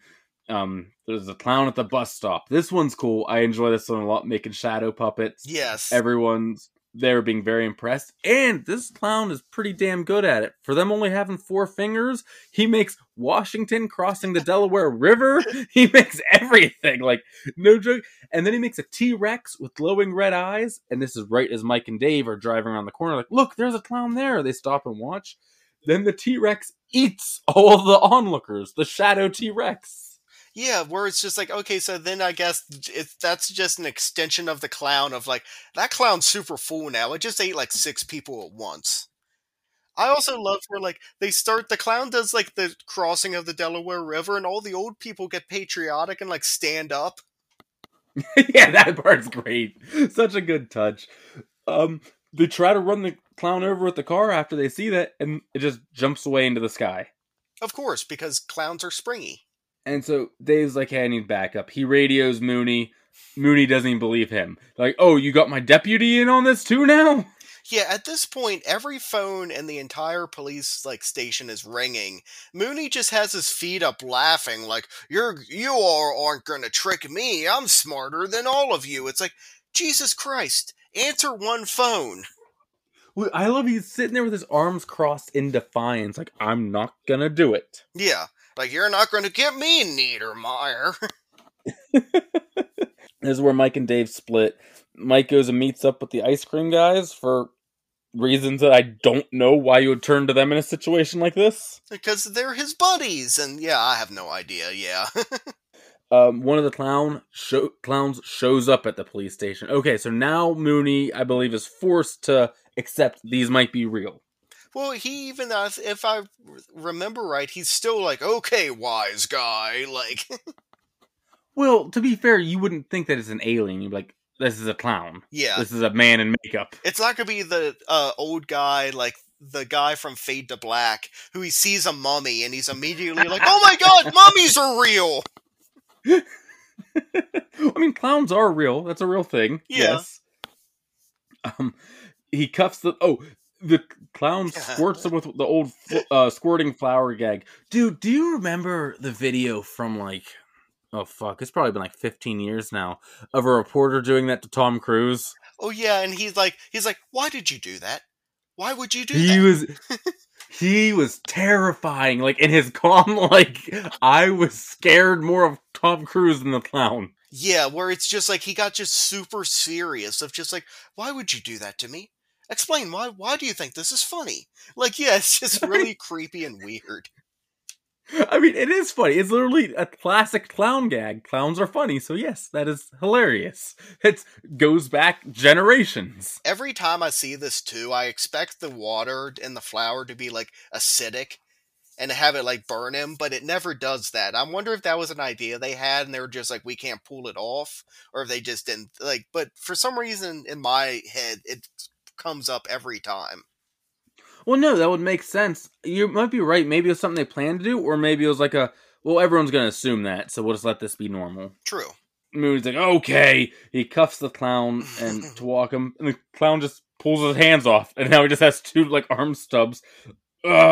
There's a clown at the bus stop. This one's cool. I enjoy this one a lot. Making shadow puppets. Yes. Everyone's there being very impressed. And this clown is pretty damn good at it. For them only having 4 fingers, he makes Washington crossing the Delaware River. He makes everything. Like, no joke. And then he makes a T-Rex with glowing red eyes. And this is right as Mike and Dave are driving around the corner. Like, look, there's a clown there. They stop and watch. Then the T-Rex eats all the onlookers. The shadow T-Rex. Yeah, where it's just like, okay, so then I guess that's just an extension of the clown of like, that clown's super full now. It just ate like 6 people at once. I also love where like they start, the clown does like the crossing of the Delaware River and all the old people get patriotic and like stand up. Yeah, that part's great. Such a good touch. They try to run the clown over with the car after they see that and it just jumps away into the sky. Of course, because clowns are springy. And so Dave's like, hey, I need backup. He radios Mooney. Mooney doesn't even believe him. Like, oh, you got my deputy in on this too now? Yeah, at this point, every phone in the entire police station is ringing. Mooney just has his feet up laughing like, you all aren't going to trick me. I'm smarter than all of you. It's like, Jesus Christ, answer one phone. I love he's sitting there with his arms crossed in defiance. Like, I'm not going to do it. Yeah. Like, you're not going to get me, Niedermeyer. This is where Mike and Dave split. Mike goes and meets up with the ice cream guys for reasons that I don't know why you would turn to them in a situation like this. Because they're his buddies, and yeah, I have no idea, yeah. One of the clowns shows up at the police station. Okay, so now Mooney, I believe, is forced to accept these might be real. Well, he even, if I remember right, he's still like, okay, wise guy, like... Well, to be fair, you wouldn't think that it's an alien. You'd be like, this is a clown. Yeah. This is a man in makeup. It's not going to be the old guy, like, the guy from Fade to Black, who he sees a mummy, and he's immediately like, oh my god, mummies are real! I mean, clowns are real. That's a real thing. Yeah. Yes. He cuffs the... Oh... The clown squirts him with the old squirting flower gag. Dude, do you remember the video from it's probably been 15 years now, of a reporter doing that to Tom Cruise? Oh yeah, and he's like, why did you do that? Why would you do that? He was terrifying, in his calm, I was scared more of Tom Cruise than the clown. Yeah, where it's just he got just super serious of just why would you do that to me? Explain, why do you think this is funny? It's just really creepy and weird. I mean, it is funny. It's literally a classic clown gag. Clowns are funny, so yes, that is hilarious. It goes back generations. Every time I see this, too, I expect the water and the flour to be, acidic and have it, burn him, but it never does that. I wonder if that was an idea they had and they were just we can't pull it off, or if they just didn't, but for some reason in my head, it comes up every time. Well, no, that would make sense. You might be right. Maybe it was something they planned to do, or maybe it was everyone's going to assume that, so we'll just let this be normal. True. Mooney's like, okay. He cuffs the clown and to walk him, and the clown just pulls his hands off, and now he just has 2, arm stubs.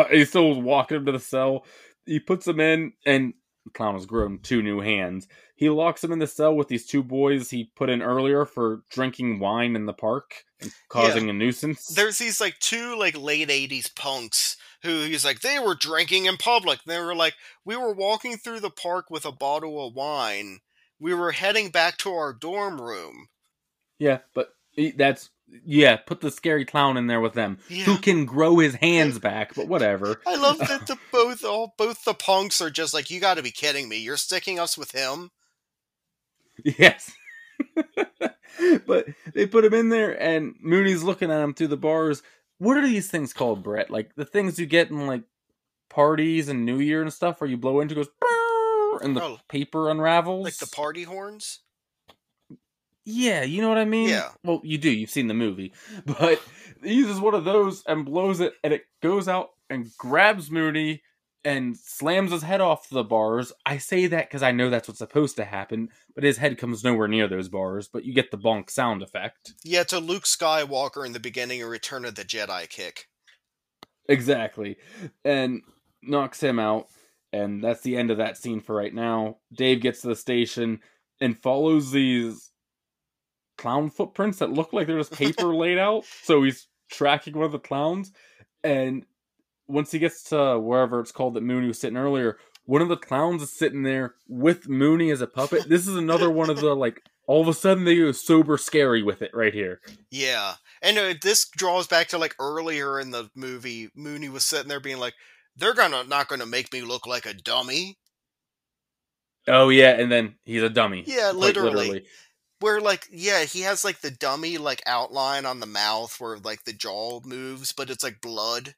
He's still walking him to the cell. He puts him in, and the clown has grown 2 new hands. He locks him in the cell with these 2 boys he put in earlier for drinking wine in the park and causing a nuisance. There's these 2 late 80s punks who he's they were drinking in public. They were we were walking through the park with a bottle of wine. We were heading back to our dorm room. Yeah, but put the scary clown in there with them, who can grow his hands back, but whatever. I love that both the punks are just you got to be kidding me. You're sticking us with him? Yes. But they put him in there, and Mooney's looking at him through the bars. What are these things called, Brett? The things you get in, parties and New Year and stuff, where you blow into it, goes, and the paper unravels? Like the party horns? Yeah, you know what I mean? Yeah. Well, you do. You've seen the movie. But he uses one of those and blows it, and it goes out and grabs Mooney and slams his head off the bars. I say that because I know that's what's supposed to happen, but his head comes nowhere near those bars, but you get the bonk sound effect. Yeah, it's a Luke Skywalker in the beginning of Return of the Jedi kick. Exactly. And knocks him out, and that's the end of that scene for right now. Dave gets to the station and follows these clown footprints that look like they're just paper laid out, so he's tracking one of the clowns, and once he gets to wherever it's called that Mooney was sitting earlier, one of the clowns is sitting there with Mooney as a puppet. This is another one of the, like, all of a sudden they go sober scary with it right here. Yeah, and this draws back to, like, earlier in the movie, Mooney was sitting there being like, they're not gonna make me look like a dummy. Oh yeah, and then he's a dummy. Yeah, literally. Where, like, yeah, he has, like, the dummy, like, outline on the mouth where, like, the jaw moves, but it's, like, blood.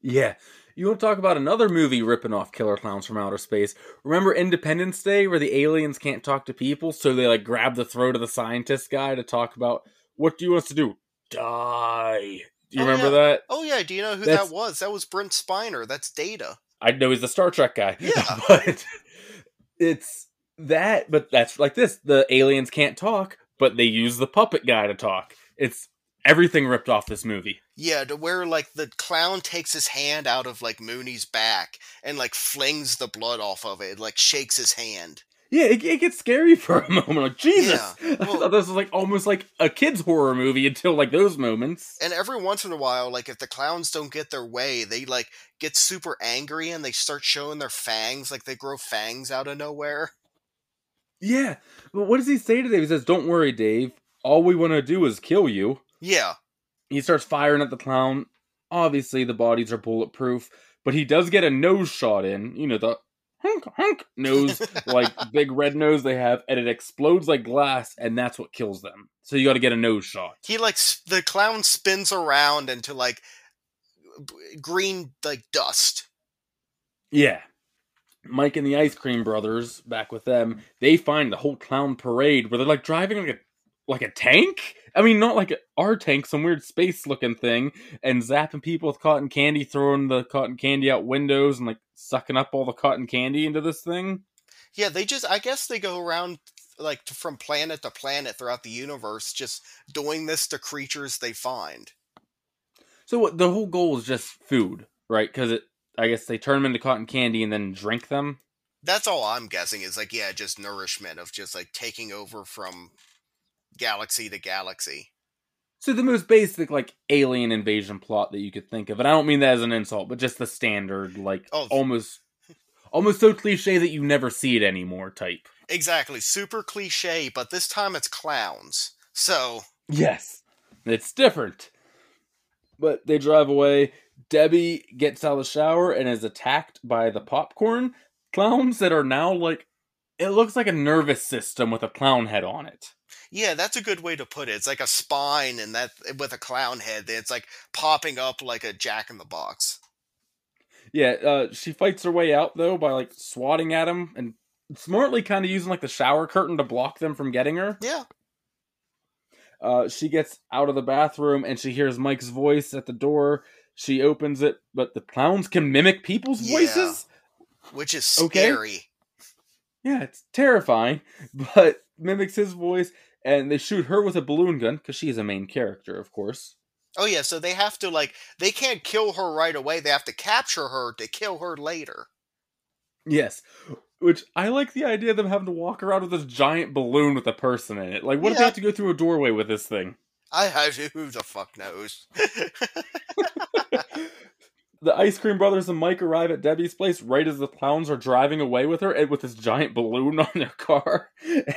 Yeah. You want to talk about another movie ripping off Killer Klowns from Outer Space? Remember Independence Day, where the aliens can't talk to people, so they, like, grab the throat of the scientist guy to talk about, what do you want us to do? Die. Do you remember that? Oh, yeah. Do you know who that was? That was Brent Spiner. That's Data. I know he's the Star Trek guy. Yeah. But it's... but that's like this. The aliens can't talk, but they use the puppet guy to talk. It's everything ripped off this movie. Yeah, to where, like, the clown takes his hand out of, like, Mooney's back and, like, flings the blood off of it, like, shakes his hand. Yeah, it gets scary for a moment. Like, Jesus! Yeah, well, I thought this was, like, almost like a kid's horror movie until, like, those moments. And every once in a while, like, if the clowns don't get their way, they, like, get super angry and they start showing their fangs, like, they grow fangs out of nowhere. Yeah, but what does he say to Dave? He says, don't worry, Dave. All we want to do is kill you. Yeah. He starts firing at the clown. Obviously, the bodies are bulletproof, but he does get a nose shot in. You know, the honk nose, like, big red nose they have, and it explodes like glass, and that's what kills them. So you got to get a nose shot. He, like, the clown spins around into, like, green, like, dust. Yeah. Mike and the Ice Cream Brothers, back with them, they find the whole clown parade where they're, like, driving like a tank? I mean, not like our tank, some weird space-looking thing, and zapping people with cotton candy, throwing the cotton candy out windows and, like, sucking up all the cotton candy into this thing. Yeah, they just, I guess they go around, like, from planet to planet throughout the universe, just doing this to creatures they find. So the whole goal is just food, right? Because I guess they turn them into cotton candy and then drink them? That's all I'm guessing is, like, yeah, just nourishment of just, like, taking over from galaxy to galaxy. So the most basic, like, alien invasion plot that you could think of, and I don't mean that as an insult, but just the standard, like, almost so cliche that you never see it anymore type. Exactly. Super cliche, but this time it's clowns. So... yes. It's different. But they drive away... Debbie gets out of the shower and is attacked by the popcorn clowns that are now, like, it looks like a nervous system with a clown head on it. Yeah, that's a good way to put it. It's like a spine and that with a clown head. It's like popping up like a Jack in the Box. Yeah, she fights her way out, though, by, like, swatting at him and smartly kind of using, like, the shower curtain to block them from getting her. Yeah. She gets out of the bathroom and she hears Mike's voice at the door. She opens it, but the clowns can mimic people's voices? Which is scary. Okay. Yeah, it's terrifying, but mimics his voice, and they shoot her with a balloon gun, because she's a main character, of course. Oh yeah, so they have to, like, they can't kill her right away, they have to capture her to kill her later. Yes, which I like the idea of them having to walk around with this giant balloon with a person in it. Like, what if they have to go through a doorway with this thing? Who the fuck knows? The Ice Cream Brothers and Mike arrive at Debbie's place right as the clowns are driving away with her and with this giant balloon on their car.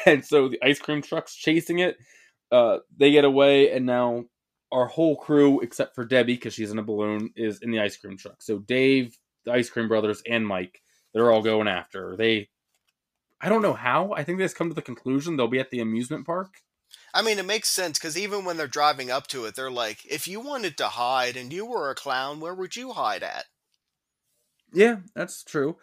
And so the ice cream truck's chasing it. They get away, and now our whole crew, except for Debbie, because she's in a balloon, is in the ice cream truck. So Dave, the Ice Cream Brothers, and Mike, they're all going after her. I don't know how. I think they just come to the conclusion they'll be at the amusement park. I mean, it makes sense, because even when they're driving up to it, they're like, if you wanted to hide and you were a clown, where would you hide at? Yeah, that's true.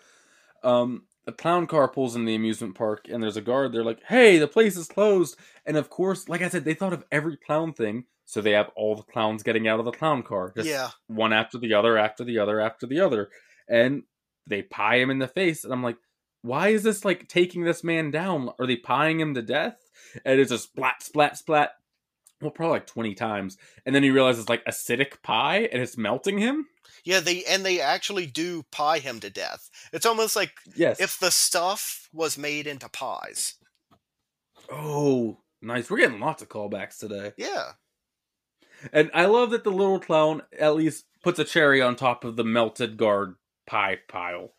A clown car pulls in the amusement park, and there's a guard. They're like, hey, the place is closed. And of course, like I said, they thought of every clown thing, so they have all the clowns getting out of the clown car. Just one after the other, after the other, after the other. And they pie him in the face, and I'm like, why is this like taking this man down? Are they pieing him to death? And it's a splat, splat, splat. Well, probably like 20 times. And then you realize it's like acidic pie and it's melting him. Yeah, they actually do pie him to death. It's almost like if the stuff was made into pies. Oh, nice. We're getting lots of callbacks today. Yeah. And I love that the little clown at least puts a cherry on top of the melted guard pie pile.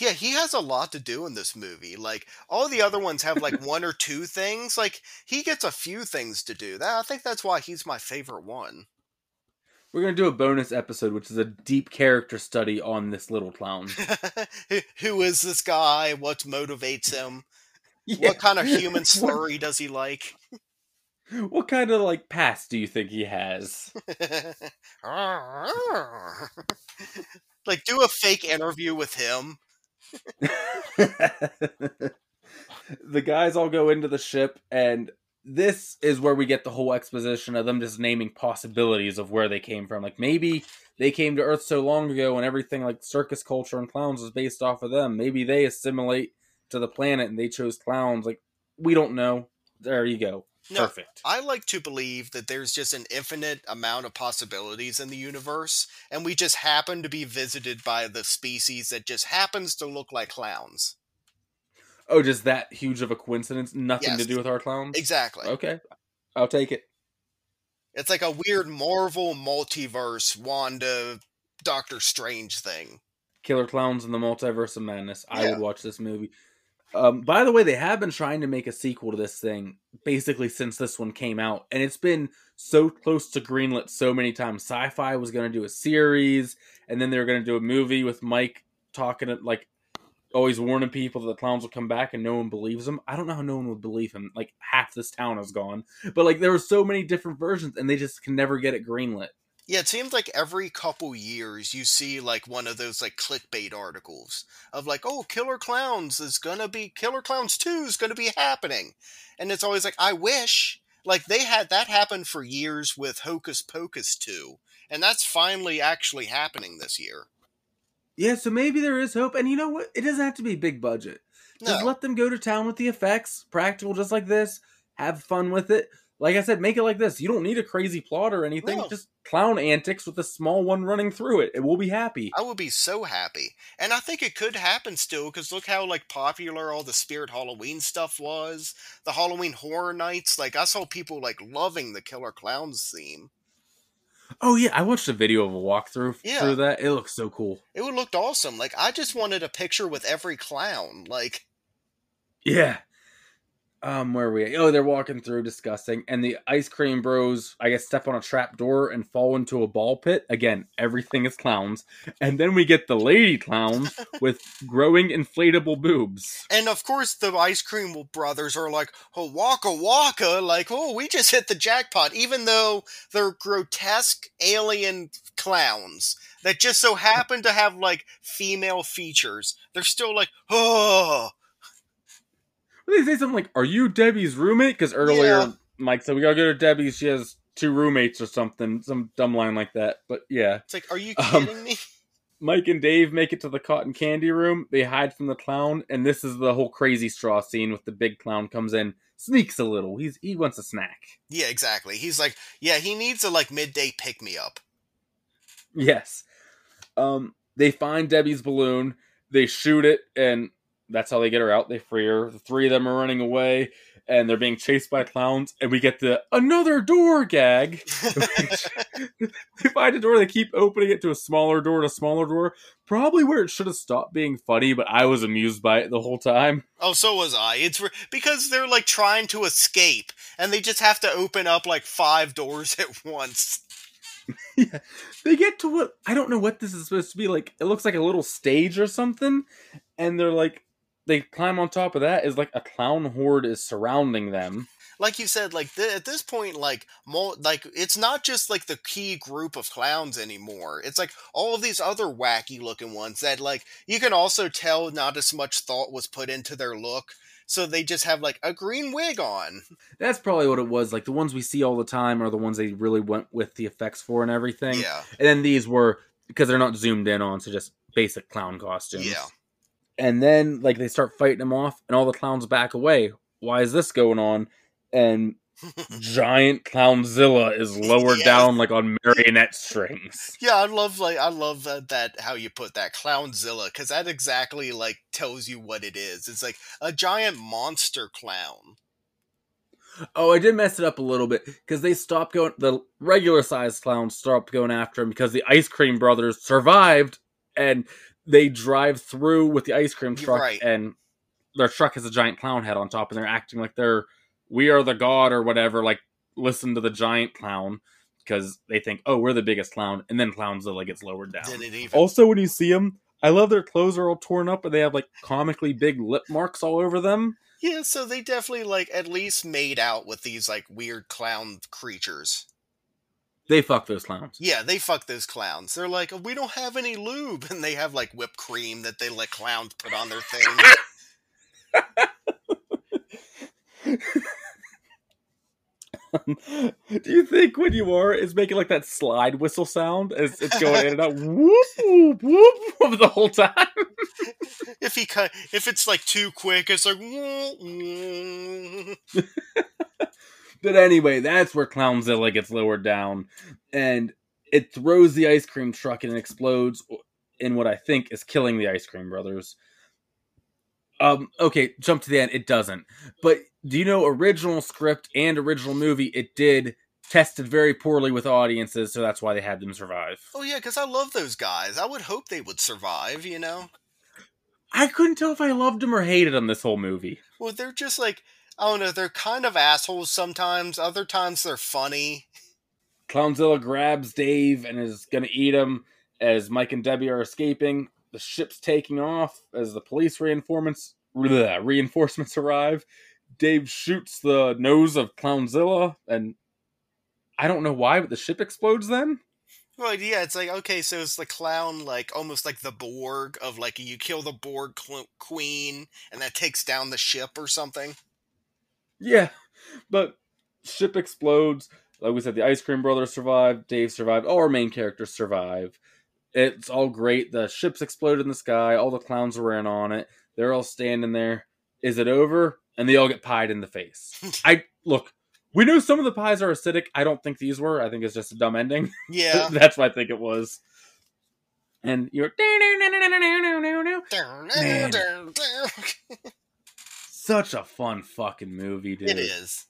Yeah, he has a lot to do in this movie. Like, all the other ones have, like, one or two things. Like, he gets a few things to do. I think that's why he's my favorite one. We're going to do a bonus episode, which is a deep character study on this little clown. Who is this guy? What motivates him? Yeah. What kind of human slurry does he like? What kind of, like, past do you think he has? Like, do a fake interview with him. The guys all go into the ship, and this is where we get the whole exposition of them just naming possibilities of where they came from. Like, maybe they came to Earth so long ago and everything like circus culture and clowns was based off of them. Maybe they assimilate to the planet and they chose clowns. Like, we don't know. There you go. No, perfect. I like to believe that there's just an infinite amount of possibilities in the universe, and we just happen to be visited by the species that just happens to look like clowns. Oh, just that huge of a coincidence? Nothing to do with our clowns? Exactly. Okay, I'll take it. It's like a weird Marvel multiverse Wanda Doctor Strange thing. Killer Klowns in the Multiverse of Madness. Yeah. I would watch this movie. By the way, they have been trying to make a sequel to this thing basically since this one came out, and it's been so close to greenlit so many times. Sci-Fi was going to do a series, and then they were going to do a movie with Mike talking, like, always warning people that the clowns will come back, and no one believes him. I don't know how no one would believe him. Like, half this town is gone. But, like, there were so many different versions, and they just can never get it greenlit. Yeah, it seems like every couple years you see, like, one of those, like, clickbait articles of, like, oh, Killer Klowns 2 is going to be happening. And it's always like, I wish. Like, they had that happen for years with Hocus Pocus 2. And that's finally actually happening this year. Yeah, so maybe there is hope. And you know what? It doesn't have to be big budget. Just let them go to town with the effects, practical just like this, have fun with it. Like I said, make it like this. You don't need a crazy plot or anything. No. Just clown antics with a small one running through it. And we'll be happy. I would be so happy. And I think it could happen still, because look how like popular all the Spirit Halloween stuff was. The Halloween Horror Nights. Like, I saw people like loving the Killer Klowns theme. Oh, yeah. I watched a video of a walkthrough through that. It looked so cool. It looked awesome. Like, I just wanted a picture with every clown. Like, yeah. Where are we? Oh, they're walking through, discussing, and the ice cream bros, I guess, step on a trap door and fall into a ball pit. Again, everything is clowns. And then we get the lady clowns with growing inflatable boobs. And of course, the ice cream brothers are like, oh, waka waka, like, oh, we just hit the jackpot, even though they're grotesque alien clowns that just so happen to have, like, female features. They're still like, oh. They say something like, are you Debbie's roommate? Because earlier Mike said, we gotta go to Debbie's, she has two roommates or something, some dumb line like that. But yeah, it's like, are you kidding me? Mike and Dave make it to the cotton candy room. They hide from the clown, and this is the whole crazy straw scene with the big clown comes in, sneaks a little, he wants a snack. Yeah, exactly. He's like, yeah, he needs a like midday pick-me-up. Yes. They find Debbie's balloon, they shoot it, and that's how they get her out. They free her. The three of them are running away, and they're being chased by clowns, and we get the another door gag. They find a door, they keep opening it to a smaller door, probably where it should have stopped being funny, but I was amused by it the whole time. Oh, so was I. It's because they're, like, trying to escape, and they just have to open up, like, 5 doors at once. Yeah. They get to what... I don't know what this is supposed to be. Like, it looks like a little stage or something, and they're, like... They climb on top of that is like a clown horde is surrounding them. Like you said, like at this point, like it's not just like the key group of clowns anymore. It's like all of these other wacky looking ones that like you can also tell not as much thought was put into their look. So they just have like a green wig on. That's probably what it was. Like the ones we see all the time are the ones they really went with the effects for and everything. Yeah. And then these were because they're not zoomed in on, so just basic clown costumes. Yeah. And then, like, they start fighting them off, and all the clowns back away. Why is this going on? And giant Clownzilla is lowered down, like, on marionette strings. Yeah, I love that how you put that, Clownzilla, because that exactly, like, tells you what it is. It's like a giant monster clown. Oh, I did mess it up a little bit, because they stopped going, the regular-sized clowns stopped going after him, because the Ice Cream Brothers survived, and they drive through with the ice cream truck, right, and their truck has a giant clown head on top, and they're acting like they're, we are the god or whatever, like, listen to the giant clown, because they think, oh, we're the biggest clown, and then Clownzilla gets lowered down. Also, when you see them, I love their clothes are all torn up, and they have, like, comically big lip marks all over them. Yeah, so they definitely, like, at least made out with these, like, weird clown creatures. They fuck those clowns. Yeah, they fuck those clowns. They're like, we don't have any lube, and they have, like, whipped cream that they let clowns put on their thing. Do you think when you are, it's making, like, that slide whistle sound as it's going in and out, whoop, whoop, whoop, the whole time? If it's, like, too quick, it's like, But anyway, that's where Clownzilla gets lowered down, and it throws the ice cream truck and it explodes in what I think is killing the Ice Cream Brothers. Okay, jump to the end. It doesn't. But do you know, original script and original movie, it did tested very poorly with audiences, so that's why they had them survive. Oh yeah, because I love those guys. I would hope they would survive, you know? I couldn't tell if I loved them or hated them this whole movie. Well, they're just like, I don't know, they're kind of assholes sometimes. Other times they're funny. Clownzilla grabs Dave and is going to eat him as Mike and Debbie are escaping. The ship's taking off as the police reinforcements arrive. Dave shoots the nose of Clownzilla, and I don't know why, but the ship explodes then? Well, yeah, it's like, okay, so it's the clown, like, almost like the Borg of, like, you kill the Borg queen, and that takes down the ship or something. Yeah, but ship explodes. Like we said, the Ice Cream Brothers survived, Dave survived, all our main characters survive. It's all great. The ship's exploded in the sky. All the clowns are in on it. They're all standing there. Is it over? And they all get pied in the face. Look, we know some of the pies are acidic. I don't think these were. I think it's just a dumb ending. Yeah. That's what I think it was. And you're... Man. Such a fun fucking movie, dude. It is.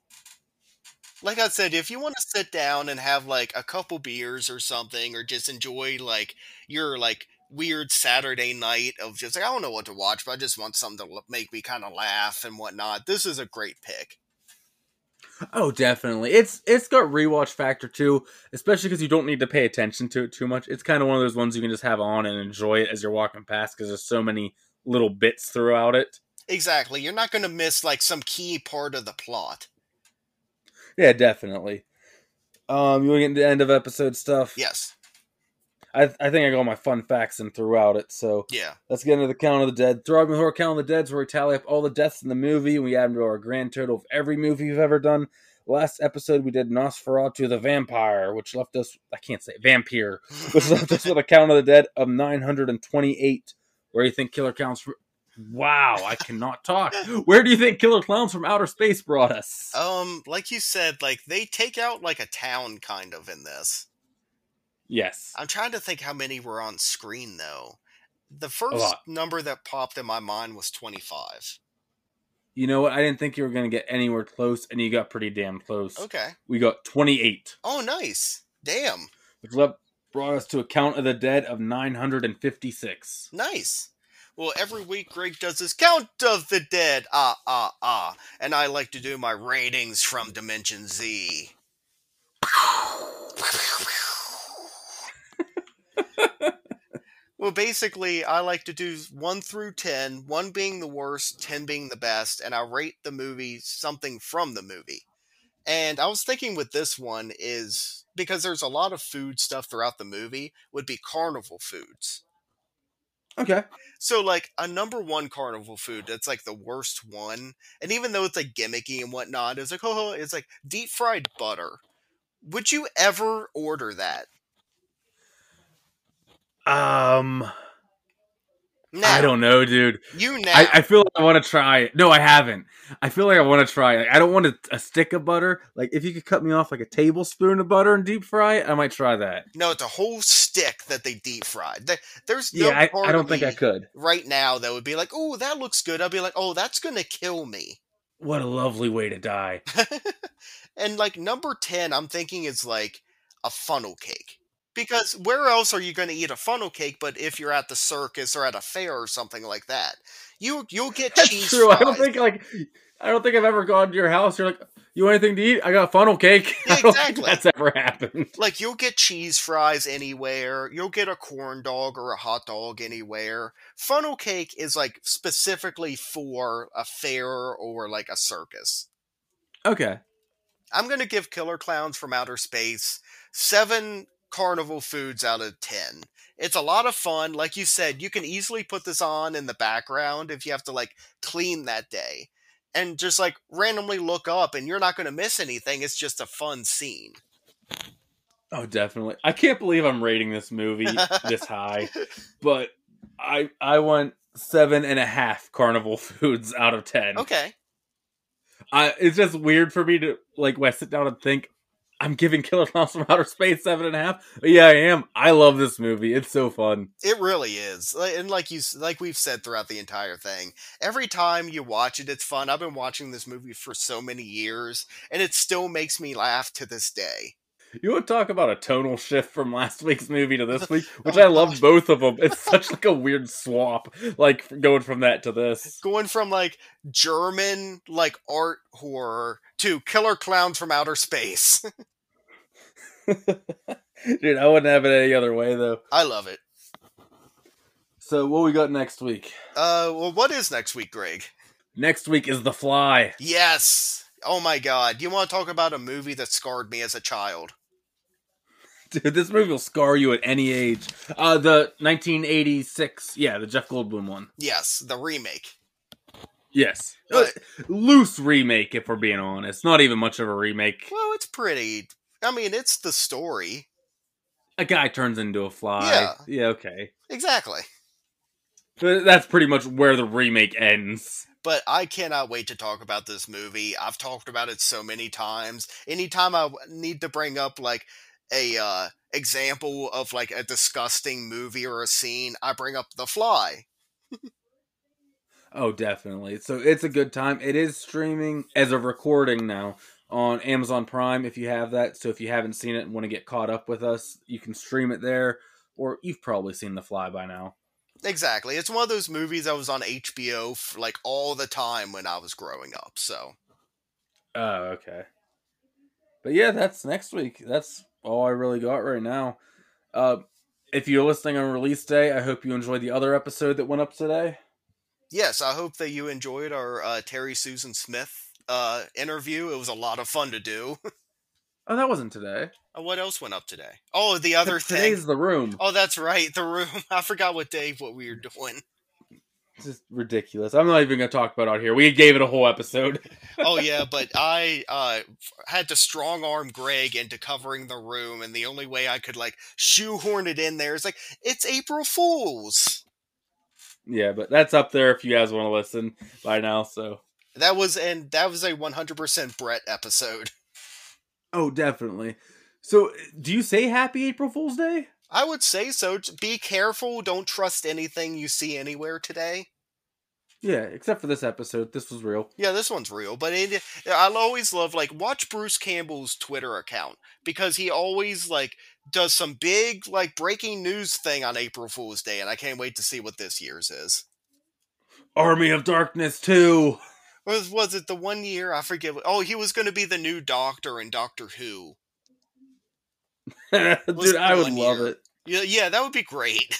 Like I said, if you want to sit down and have, like, a couple beers or something, or just enjoy, like, your, like, weird Saturday night of just, like, I don't know what to watch, but I just want something to make me kind of laugh and whatnot, this is a great pick. Oh, definitely. It's got rewatch factor, too, especially because you don't need to pay attention to it too much. It's kind of one of those ones you can just have on and enjoy it as you're walking past, because there's so many little bits throughout it. Exactly. You're not going to miss, like, some key part of the plot. Yeah, definitely. You want to get into end of episode stuff? Yes. I think I got all my fun facts in throughout it, so yeah. Let's get into the Count of the Dead. Throgman Horror Count of the Dead is where we tally up all the deaths in the movie. We add them to our grand total of every movie we've ever done. Last episode, we did Nosferatu the Vampire, which left us... I can't say it, Vampire. Which left us with a Count of the Dead of 928. Where do you think Killer Counts... Wow, I cannot talk. Where do you think Killer Klowns from Outer Space brought us? Like you said, like, they take out, like, a town, kind of, in this. Yes. I'm trying to think how many were on screen, though. The first number that popped in my mind was 25. You know what? I didn't think you were going to get anywhere close, and you got pretty damn close. Okay. We got 28. Oh, nice. Damn. Which brought us to a Count of the Dead of 956. Nice. Well, every week Greg does his Count of the Dead, and I like to do my ratings from Dimension Z. Well, basically, I like to do 1 through 10, 1 being the worst, 10 being the best, and I rate the movie something from the movie. And I was thinking with this one is, because there's a lot of food stuff throughout the movie, would be carnival foods. Okay. So, like, a number one carnival food that's, like, the worst one, and even though it's, like, gimmicky and whatnot, it's like, oh, it's like deep-fried butter. Would you ever order that? No. I don't know, dude. I feel like I want to try it. No, I haven't. I feel like I want to try it. Like, I don't want a stick of butter. Like, if you could cut me off like a tablespoon of butter and deep fry it, I might try that. No, it's a whole stick that they deep fried. There's no part I don't think I could. Right now, that would be like, oh, that looks good. I'll be like, oh, that's going to kill me. What a lovely way to die. And, like, number 10, I'm thinking is, like, a funnel cake. Because where else are you going to eat a funnel cake but if you're at the circus or at a fair or something like that? You'll get cheese fries. That's true. I don't think I've ever gone to your house. You're like, you want anything to eat? I got a funnel cake. Yeah, exactly. I don't think that's ever happened. Like, you'll get cheese fries anywhere. You'll get a corn dog or a hot dog anywhere. Funnel cake is, like, specifically for a fair or, like, a circus. Okay. I'm going to give Killer Klowns from Outer Space 7... carnival foods out of 10. It's a lot of fun. Like you said, you can easily put this on in the background if you have to, like, clean that day and just, like, randomly look up and you're not going to miss anything. It's just a fun scene. Oh, definitely. I can't believe I'm rating this movie this high, but I want 7.5 carnival foods out of 10. Okay. It's just weird for me to, like, when I sit down and think, I'm giving Killer Klowns from Outer Space 7.5. Yeah, I am. I love this movie. It's so fun. It really is. And like we've said throughout the entire thing, every time you watch it, it's fun. I've been watching this movie for so many years, and it still makes me laugh to this day. You want to talk about a tonal shift from last week's movie to this week, which I love both of them. It's such like a weird swap, like going from that to this. Going from like German, like art horror to Killer Klowns from Outer Space. Dude, I wouldn't have it any other way though. I love it. So what we got next week? Well, what is next week, Greg? Next week is The Fly. Yes. Oh my God. You want to talk about a movie that scarred me as a child? Dude, this movie will scar you at any age. The 1986, yeah, the Jeff Goldblum one. Yes, the remake. Yes. Loose remake, if we're being honest. Not even much of a remake. Well, it's pretty... I mean, it's the story. A guy turns into a fly. Yeah, okay. Exactly. That's pretty much where the remake ends. But I cannot wait to talk about this movie. I've talked about it so many times. Anytime I need to bring up, like... a example of like a disgusting movie or a scene, I bring up The Fly. Oh, definitely. So it's a good time. It is streaming as a recording now on Amazon Prime if you have that. So if you haven't seen it and want to get caught up with us, you can stream it there, or you've probably seen The Fly by now. Exactly. It's one of those movies that was on HBO for, like, all the time when I was growing up. So. Oh, okay. But yeah, that's next week. That's all I really got right now. If you're listening on release day, I hope you enjoyed the other episode that went up today. Yes, I hope that you enjoyed our Terry Susan Smith interview. It was a lot of fun to do. Oh, that wasn't today. What else went up today? Oh, the other thing. Today's The Room. Oh, that's right, The Room. I forgot with Dave what we were doing. Just ridiculous. I'm not even going to talk about it out here. We gave it a whole episode. Oh, yeah, but I had to strong-arm Greg into covering The Room, and the only way I could, like, shoehorn it in there is, like, it's April Fool's! Yeah, but that's up there if you guys want to listen by now, so... That was a 100% Brett episode. Oh, definitely. So, do you say Happy April Fool's Day? I would say so. Be careful. Don't trust anything you see anywhere today. Yeah, except for this episode. This was real. Yeah, this one's real. But I'll always love, like, watch Bruce Campbell's Twitter account. Because he always, like, does some big, like, breaking news thing on April Fool's Day. And I can't wait to see what this year's is. Army of Darkness 2! Was it the one year? I forget. Oh, he was going to be the new Doctor in Doctor Who. Dude, I would love it. Yeah, that would be great.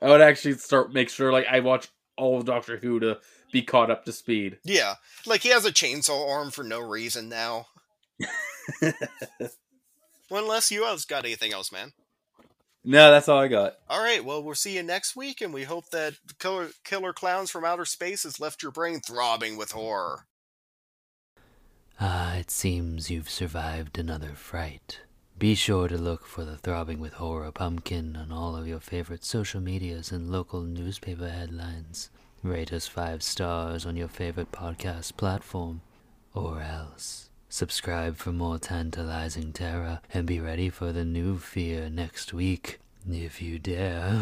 I would actually make sure, like, I watch all of Doctor Who to be caught up to speed. Yeah, like, he has a chainsaw arm for no reason now. Well, unless you else got anything else, man. No, that's all I got. Alright, well, we'll see you next week, and we hope that Killer Klowns from Outer Space has left your brain throbbing with horror. It seems you've survived another fright. Be sure to look for the Throbbing with Horror Pumpkin on all of your favorite social medias and local newspaper headlines. Rate us 5 stars on your favorite podcast platform, or else. Subscribe for more tantalizing terror, and be ready for the new fear next week, if you dare.